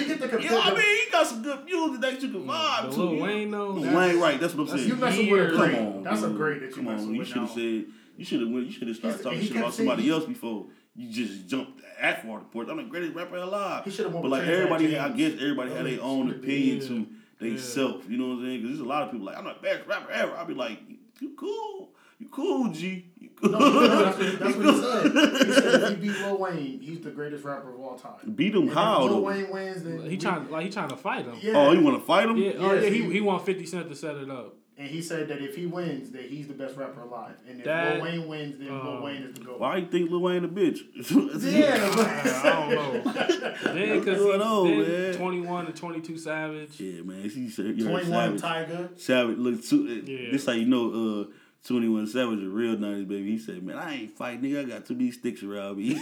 get the comp- you know what I mean? He got some good music that you can vibe to. Lil Wayne though. Lil Wayne, right? That's what I'm saying. You messing with a great. On, that's man. A great that you messing with. You should have said. You should have. You should have started talking shit about somebody else before. You just jumped at Davenport. I'm the greatest rapper alive. He should have won. But like everybody, I guess everybody had their own opinion yeah. to themselves. Yeah. You know what I'm saying? Because there's a lot of people like I'm the best rapper ever. I'll be like, you cool, you cool, G. You cool. No, that's, what, that's what he said. He said if he beat Lil Wayne, he's the greatest rapper of all time. Beat him how? Lil Wayne wins. Then he trying like he trying to fight him. Yeah. Oh, you want to fight him? Yeah. Oh, yeah. He he want fifty cent to set it up. And he said that if he wins, that he's the best rapper alive. And if that, Lil Wayne wins, then um, Lil Wayne is the GOAT. Why you think Lil Wayne a bitch? Yeah, I don't know. Then because twenty-one and twenty-two Savage. Yeah, man. She said, you twenty-one Tiger. Savage. Look, two, yeah. This how you know uh, twenty-one Savage is a real nineties baby. He said, man, I ain't fighting, nigga. I got too many sticks around me.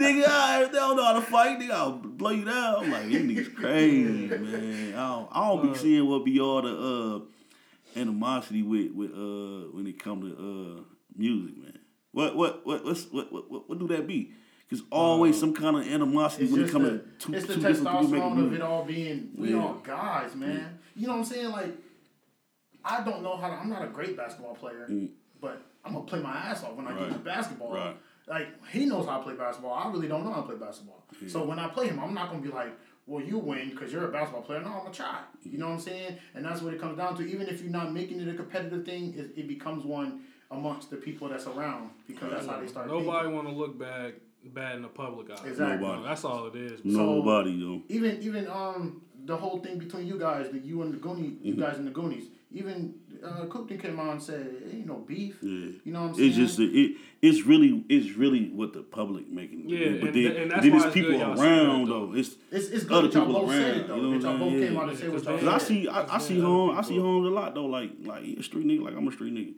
Nigga, I don't know how to fight. Nigga, I'll blow you down. I'm like, these niggas crazy, man. I don't, I don't uh, be seeing what be all the uh, animosity with with uh, when it comes to uh, music, man. What what what what's, what what what what do that be? Because always uh, some kind of animosity when it comes to two, it's two the testosterone of it all being we yeah. all guys, man. Yeah. You know what I'm saying? Like, I don't know how to. I'm not a great basketball player, mm. but I'm gonna play my ass off when I right. get to basketball. Right. Like, he knows how to play basketball. I really don't know how to play basketball. Yeah. So when I play him, I'm not going to be like, well, you win because you're a basketball player. No, I'm going to try. You know what I'm saying? And that's what it comes down to. Even if you're not making it a competitive thing, it, it becomes one amongst the people that's around because that's how they start Nobody want to look bad, bad in the public eye. Exactly. Nobody. That's all it is. Nobody, yo. So even, even um the whole thing between you guys, the you and the Goonies, mm-hmm. you guys and the Goonies, even uh, Cookton came on and said, it ain't no beef. Yeah. You know what I'm saying? It's just it. It's really it's really what the public making. Yeah, it. But and, then, and that's then why it's people good, around it, though. It's it's, it's good other that y'all people both around. Said it, though. You know what y'all both yeah. came out and said what y'all. Cause I see I, I see Holmes I see Holmes a lot though. Like like he a street nigga. Like I'm a street nigga.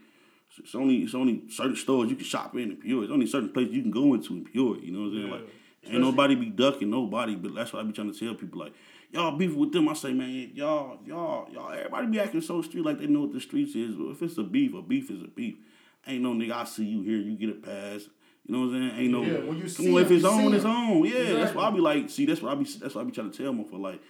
It's only it's only certain stores you can shop in in Peoria. It's only certain places you can go into in Peoria. You know what I'm saying? Yeah. Like especially, ain't nobody be ducking nobody. But that's what I be trying to tell people. Like. Y'all beef with them, I say, man, y'all, y'all, y'all, everybody be acting so street like they know what the streets is. But if it's a beef, a beef is a beef. Ain't no nigga, I see you here, you get a pass. You know what I'm saying? Ain't no, yeah, when you see well, him, if it's on, it's on. Yeah, exactly. That's why I be like, see, that's what I be, that's what I be trying to tell them for like,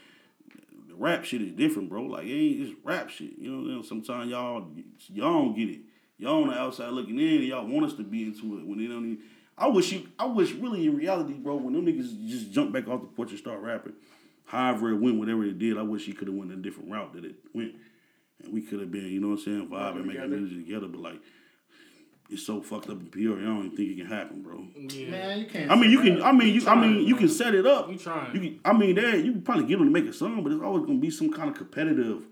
the rap shit is different, bro. Like, it ain't just rap shit. You know what I'm saying? Sometimes y'all, y'all don't get it. Y'all on the outside looking in, and y'all want us to be into it when they don't even. I wish you, I wish really in reality, bro, when them niggas just jump back off the porch and start rapping. However it went, whatever it did, I wish he could have went a different route that it went. And we could have been, you know what I'm saying, vibing, making music together. But, like, it's so fucked up in Peoria, I don't even think it can happen, bro. Yeah. Man, you can't. I mean, you can up. I mean, you, you I mean, you can set it up. You trying. You can, I mean, there, you can probably get them to make a song, but it's always going to be some kind of competitive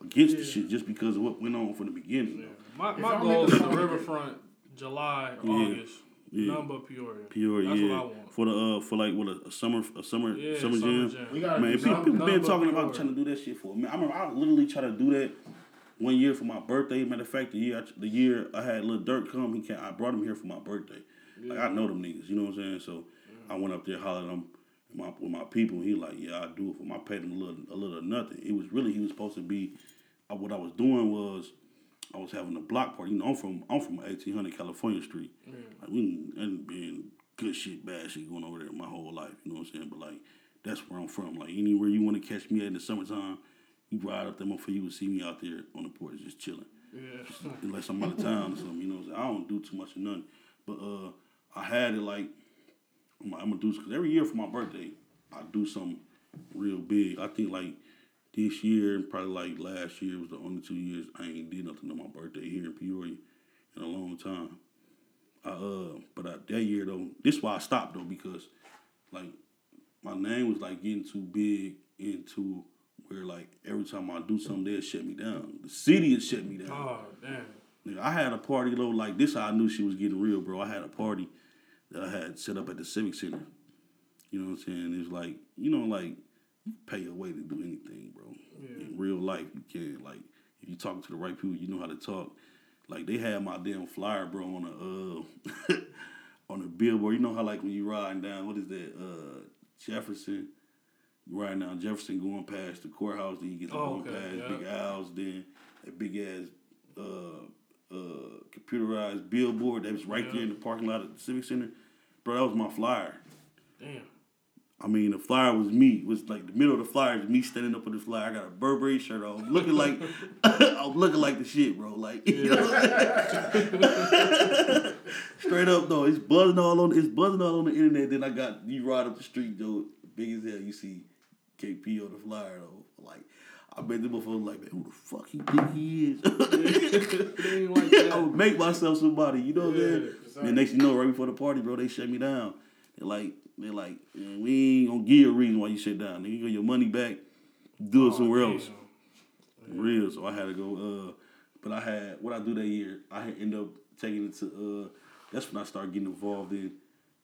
against yeah. the shit just because of what went on from the beginning. Yeah. My, my goal is the Riverfront, July, or yeah. August. Yeah. Nothing but Peoria. Peoria, That's yeah. what I want. For the uh, for like what a, a summer, a summer, yeah, summer, summer jam. jam. We gotta man, do people, people been talking about trying to do that shit for. Man, I remember I literally tried to do that one year for my birthday. Matter of fact, the year I, the year I had Lil Durk come, he came, I brought him here for my birthday. Yeah. Like I know them niggas, you know what I'm saying? So yeah. I went up there, hollered at him my, with my people. And he like, yeah, I do it for him. I paid him a little, a little nothing. It was really he was supposed to be. I, what I was doing was. I was having a block party. You know, I'm from I'm from eighteen hundred California Street. Yeah. Like we ain't been good shit, bad shit going over there my whole life. You know what I'm saying? But like that's where I'm from. Like anywhere you want to catch me at in the summertime, you ride up there, motherfucker. You would see me out there on the porch just chilling. Yeah. Just, unless I'm out of town or something. You know what I'm saying? I don't do too much of nothing. But uh, I had it like I'm, I'm gonna do because every year for my birthday I do something real big. I think like. This year and probably like last year was the only two years I ain't did nothing on my birthday here in Peoria in a long time. I uh, but I, that year though, this is why I stopped though because like my name was like getting too big into where like every time I do something they'll shut me down. The city will shut me down. Oh damn! Like, I had a party though like this. How I knew she was getting real, bro. I had a party that I had set up at the Civic Center. You know what I'm saying? It was like you know like. Pay your way to do anything, bro. Yeah. In real life, you can. Like, if you talk to the right people, you know how to talk. Like, they had my damn flyer, bro, on a, uh, on a billboard. You know how, like, when you riding down, what is that, uh, Jefferson? You riding down Jefferson, going past the courthouse, then you get to oh, going okay, past yeah. Big Al's, then that big-ass uh, uh, computerized billboard that was right yeah. there in the parking lot at the Civic Center. Bro, that was my flyer. Damn. I mean, the flyer was me. It was like the middle of the flyer is me standing up on the flyer. I got a Burberry shirt on. Looking like, I'm looking like the shit, bro. Like, you yeah. know straight up, though. It's buzzing all on It's buzzing all on the internet. Then I got, you ride up the street, though. Big as hell, you see K P on the flyer, though. Like, I bet the motherfucker like, man, who the fuck he think he is? Like that. I would make myself somebody, you know what I'm saying? Then next you know, right before the party, bro, they shut me down. They're like, They're like, man, we ain't gonna give you a reason why you shut down. Nigga, you get your money back, do it oh, somewhere damn. else. Damn. Real, so I had to go. Uh, but I had, what I do that year, I had end up taking it to, uh, that's when I started getting involved in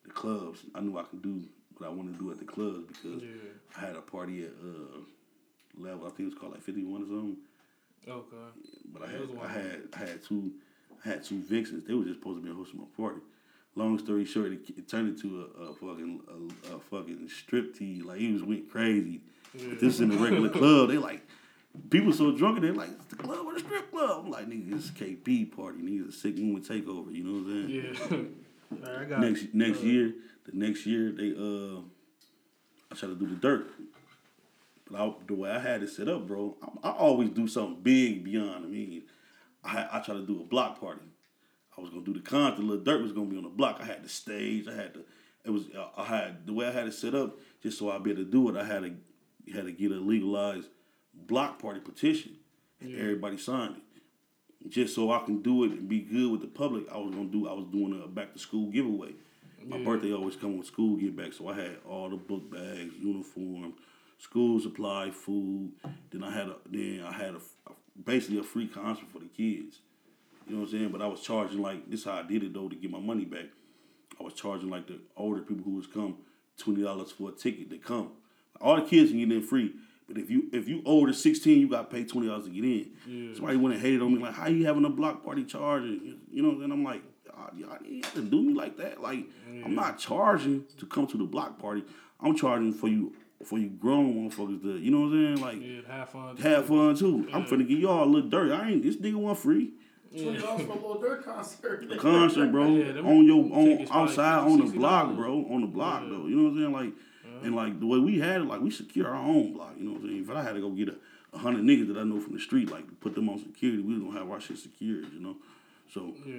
the clubs. I knew I could do what I wanted to do at the clubs because yeah. I had a party at uh, Level, I think it was called like fifty-one or something. Okay. But I had, I had, I had two, I had two vixens. They were just supposed to be hosting my party. Long story short, it, it turned into a, a fucking a, a fucking striptease. Like, he was went crazy. Yeah. But this is in the regular club. They like, people so drunk and they're like, it's the club or the strip club. I'm like, nigga, it's K P party. Nigga, it's a sick woman takeover. You know what I'm saying? Yeah. All right, I got next it. next uh, year, the next year, they, uh, I tried to do the dirt. But I, the way I had it set up, bro, I, I always do something big beyond. I mean, I, I try to do a block party. I was gonna do the con. The little dirt was gonna be on the block. I had the stage. I had the. It was. I had the way I had it set up. Just so I would be able to do it, I had to had to get a legalized block party petition, and yeah. everybody signed it. Just so I can do it and be good with the public. I was gonna do. I was doing a back to school giveaway. Yeah. My birthday always come with school get back, so I had all the book bags, uniform, school supply, food. Then I had a. Then I had a basically a free concert for the kids. You know what I'm saying? But I was charging, like, this is how I did it, though, to get my money back. I was charging, like, the older people who was come twenty dollars for a ticket to come. All the kids can get in free. But if you if you older sixteen, you got to pay twenty dollars to get in. Yeah. Somebody went and hated on me, like, how you having a block party charging? You know, and I'm like, y'all need to do me like that. Like, yeah. I'm not charging to come to the block party. I'm charging for you for you grown motherfuckers to, you know what I'm saying? Like, yeah, have fun. Have fun, too. Yeah. I'm finna give y'all a little dirt. I ain't, this nigga want free. twenty dollars yeah. for a little dirt concert. A concert, bro. Yeah, on your on outside on the block, bro. On the block, yeah. though. You know what I'm saying? Like, yeah. and like the way we had it, like we secure our own block. You know what I'm saying? If I had to go get a, a hundred niggas that I know from the street, like put them on security, we was gonna have our shit secured. You know, so yeah.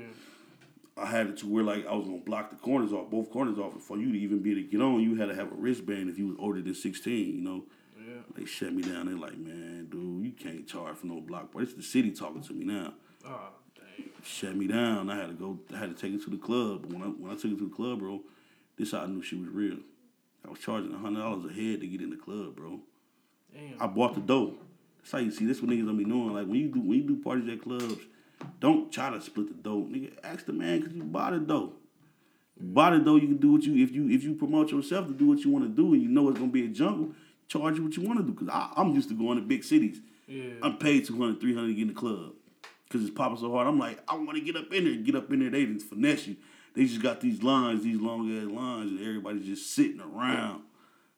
I had it to where like I was gonna block the corners off, both corners off. And for you to even be able to get on, you had to have a wristband if you was older than sixteen. You know. Yeah. They shut me down. They like, man, dude, you can't charge for no block party. It's the city talking to me now. Oh, dang. Shut me down. I had to go. I had to take it to the club. But when I when I took it to the club, bro, this how I knew she was real. I was charging a hundred dollars a head to get in the club, bro. Damn. I bought the dough. That's how you see. This what niggas gonna be doing. Like when you do when you do parties at clubs, don't try to split the dough, nigga. Ask the man, cause you bought the dough. Body though, you can do what you if you if you promote yourself to do what you want to do, and you know it's gonna be a jungle. Charge you what you want to do, because I, I'm used to going to big cities. Yeah. I'm paid two hundred, three hundred to get in the club because it's popping so hard. I'm like, I want to get up in there. Get up in there. They didn't finesse you. They just got these lines, these long ass lines, and everybody's just sitting around,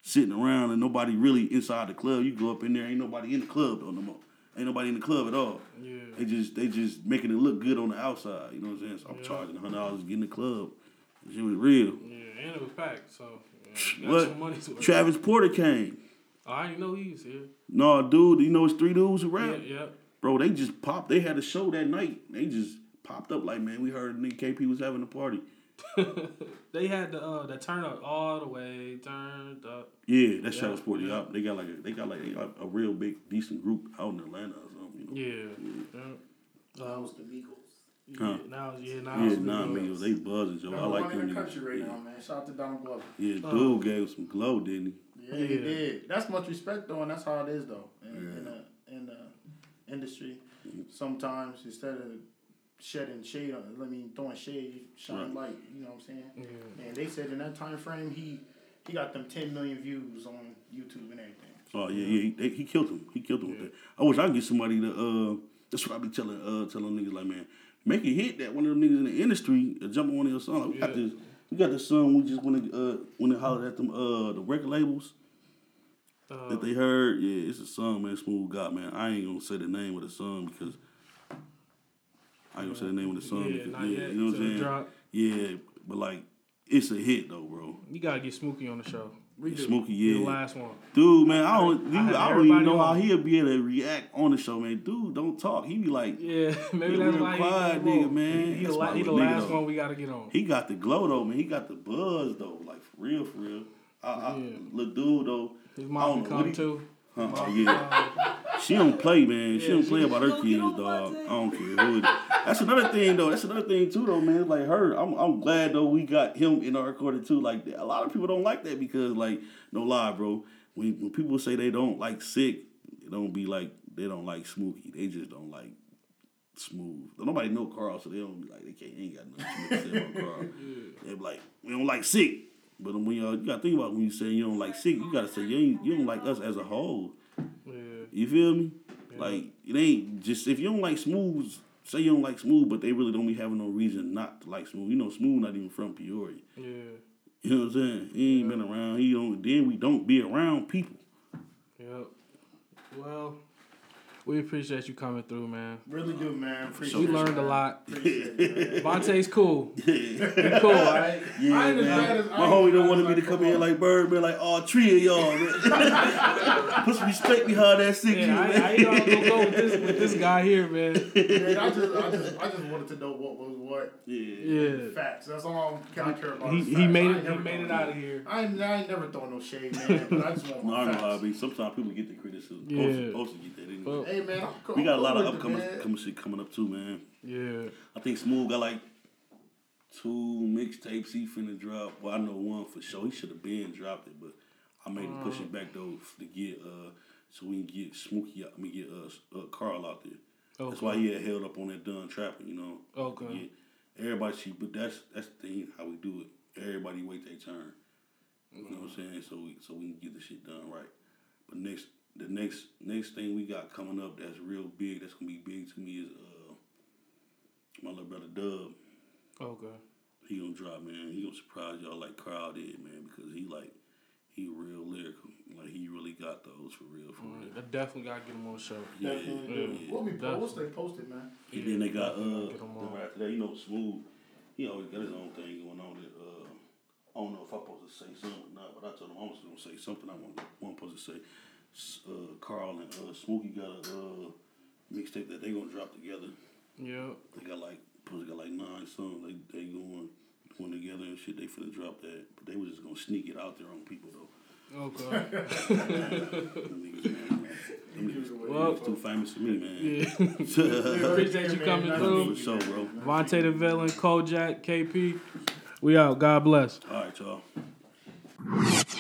sitting around, and nobody really inside the club. You go up in there, ain't nobody in the club though no more. Ain't nobody in the club at all. Yeah. They just they just making it look good on the outside. You know what I'm saying? So I'm yeah. charging one hundred dollars to get in the club. It was real. Yeah, and it was packed. So yeah, what? Some money to Travis it. Porter came. I didn't know he was here. No, dude, you know it's three dudes who rap? Yeah, yeah. Bro, they just popped. They had a show that night. They just popped up like, man, we heard Nick K P was having a party. They had the uh, the turn up all the way, turned up. Yeah, that's yeah. Travis Porter. Yeah. They got like a, they got like a, a real big, decent group out in Atlanta or something. You know? Yeah. yeah. Uh, that was the Beagles. Huh. Yeah, now, yeah, now, yeah, nah, Beagles. They buzzing, Joe. I like them. In the country right yeah. now, man. Shout out to Donald Glover. Yeah, uh, dude gave some glow, didn't he? Yeah, he did. That's much respect, though, and that's how it is, though, in, yeah. in, the, in the industry. Sometimes, instead of shedding shade, on, I mean, throwing shade, you shine right. light, you know what I'm saying? Yeah. And they said in that time frame, he he got them ten million views on YouTube and everything. Oh, yeah, yeah. He, he killed him. He killed him yeah. with that. I wish I could get somebody to, uh, that's what I be telling, uh, telling niggas, like, man, make it hit that one of them niggas in the industry jump on one of your songs. Like, we got yeah. this. We got this song we just went to, uh when they hollered at them uh the record labels uh, that they heard. Yeah, it's a song, man. Smooth got, man. I ain't gonna say the name of the song because I ain't gonna say the name of the song. Yeah, because, not yeah yet. You know what I'm saying? Drop. Yeah, but like it's a hit though, bro. You gotta get Smokey on the show. Smokey, yeah. The last one, dude, man. I don't, dude, I, I don't even know on. How he'll be able to react on the show, man. Dude, don't talk. He be like, yeah, maybe that's why quiet, he nigga, man. He, he, la- he the last though. One we gotta get on. He got the glow though, man. He got the buzz though, like for real, for real. I, I yeah. Look, dude, though. His mom can come he, too. Huh, oh, yeah. She don't play, man. Yeah, she don't she play about her kids, dog. I don't care who it is. That's another thing, though. That's another thing, too, though, man. Like, her, I'm I'm glad, though, we got him in our recording, too. Like, a lot of people don't like that because, like, no lie, bro. When, when people say they don't like Sick, it don't be like, they don't like Smokey. They just don't like Smooth. Nobody know Carl, so they don't be like, they can't, they ain't got nothing to say about Carl. They be like, we don't like Sick. But when y'all, you gotta think about when you say you don't like Sick, you gotta say you ain't, you don't like us as a whole. Yeah. You feel me? Yeah. Like it ain't just if you don't like Smooth, say you don't like Smooth, but they really don't be having no reason not to like Smooth. You know, Smooth not even from Peoria. Yeah. You know what I'm saying? He ain't yeah. been around. He don't. Then we don't be around people. Yep. Well, we appreciate you coming through, man. Really do, man. Appreciate we learned you, man. A lot. Appreciate it, man. Vontae's cool. Yeah. cool, all right? Yeah, I man. As, I my homie don't want like, me to come in like Birdman, like all three of y'all. Man. Put some respect behind that sick yeah, you, man. I, I ain't gonna go with this, with this guy here, man. Man I, just, I, just, I just wanted to know what was what. Yeah. yeah. Facts. That's all I kind of care about. He, he made it, he made it out of here. I ain't, I ain't never throwing no shade, man. But I just want no, facts. I mean, sometimes people get the criticism. Yeah. Post, post get that anyway. Hey, man, I'm cool. We got a lot of upcoming coming shit coming up too, man. Yeah. I think Smooth got like two mixtapes he finna drop. Well, I know one for sure. He should have been dropped it, but I made him uh, push it back though to get uh so we can get Smokey out. I mean get uh, uh Carl out there. Okay. That's why he had held up on that done trapping, you know. Okay. Yeah. Everybody she but that's that's the thing how we do it. Everybody wait their turn. You mm-hmm. know what I'm saying? So we so we can get the shit done right. But next The next next thing we got coming up that's real big, that's gonna be big to me is uh my little brother Dub. Okay. He gonna drop, man. He gonna surprise y'all like Carl did, man, because he like he real lyrical. Like he really got those for real for real. Mm, I definitely gotta get him on the show. Yeah, definitely. Yeah, yeah. What we post, they posted, man. And yeah, then they got uh get him on. There, you know, Smooth. He always got his own thing going on that uh I don't know if I supposed to say something or not, but I told him I was gonna say something I want one supposed to say. Uh, Carl and uh, Smokey got a uh, mixtape that they gonna drop together. Yeah, they got like got like nine songs. They they going going together and shit. They finna drop that, but they was just gonna sneak it out there on people though. Okay. Well, it's too famous for me, man. Yeah. Appreciate you coming through. For sure, bro. Vontae the Villain, Kojak, K P. We out. God bless. All right, y'all.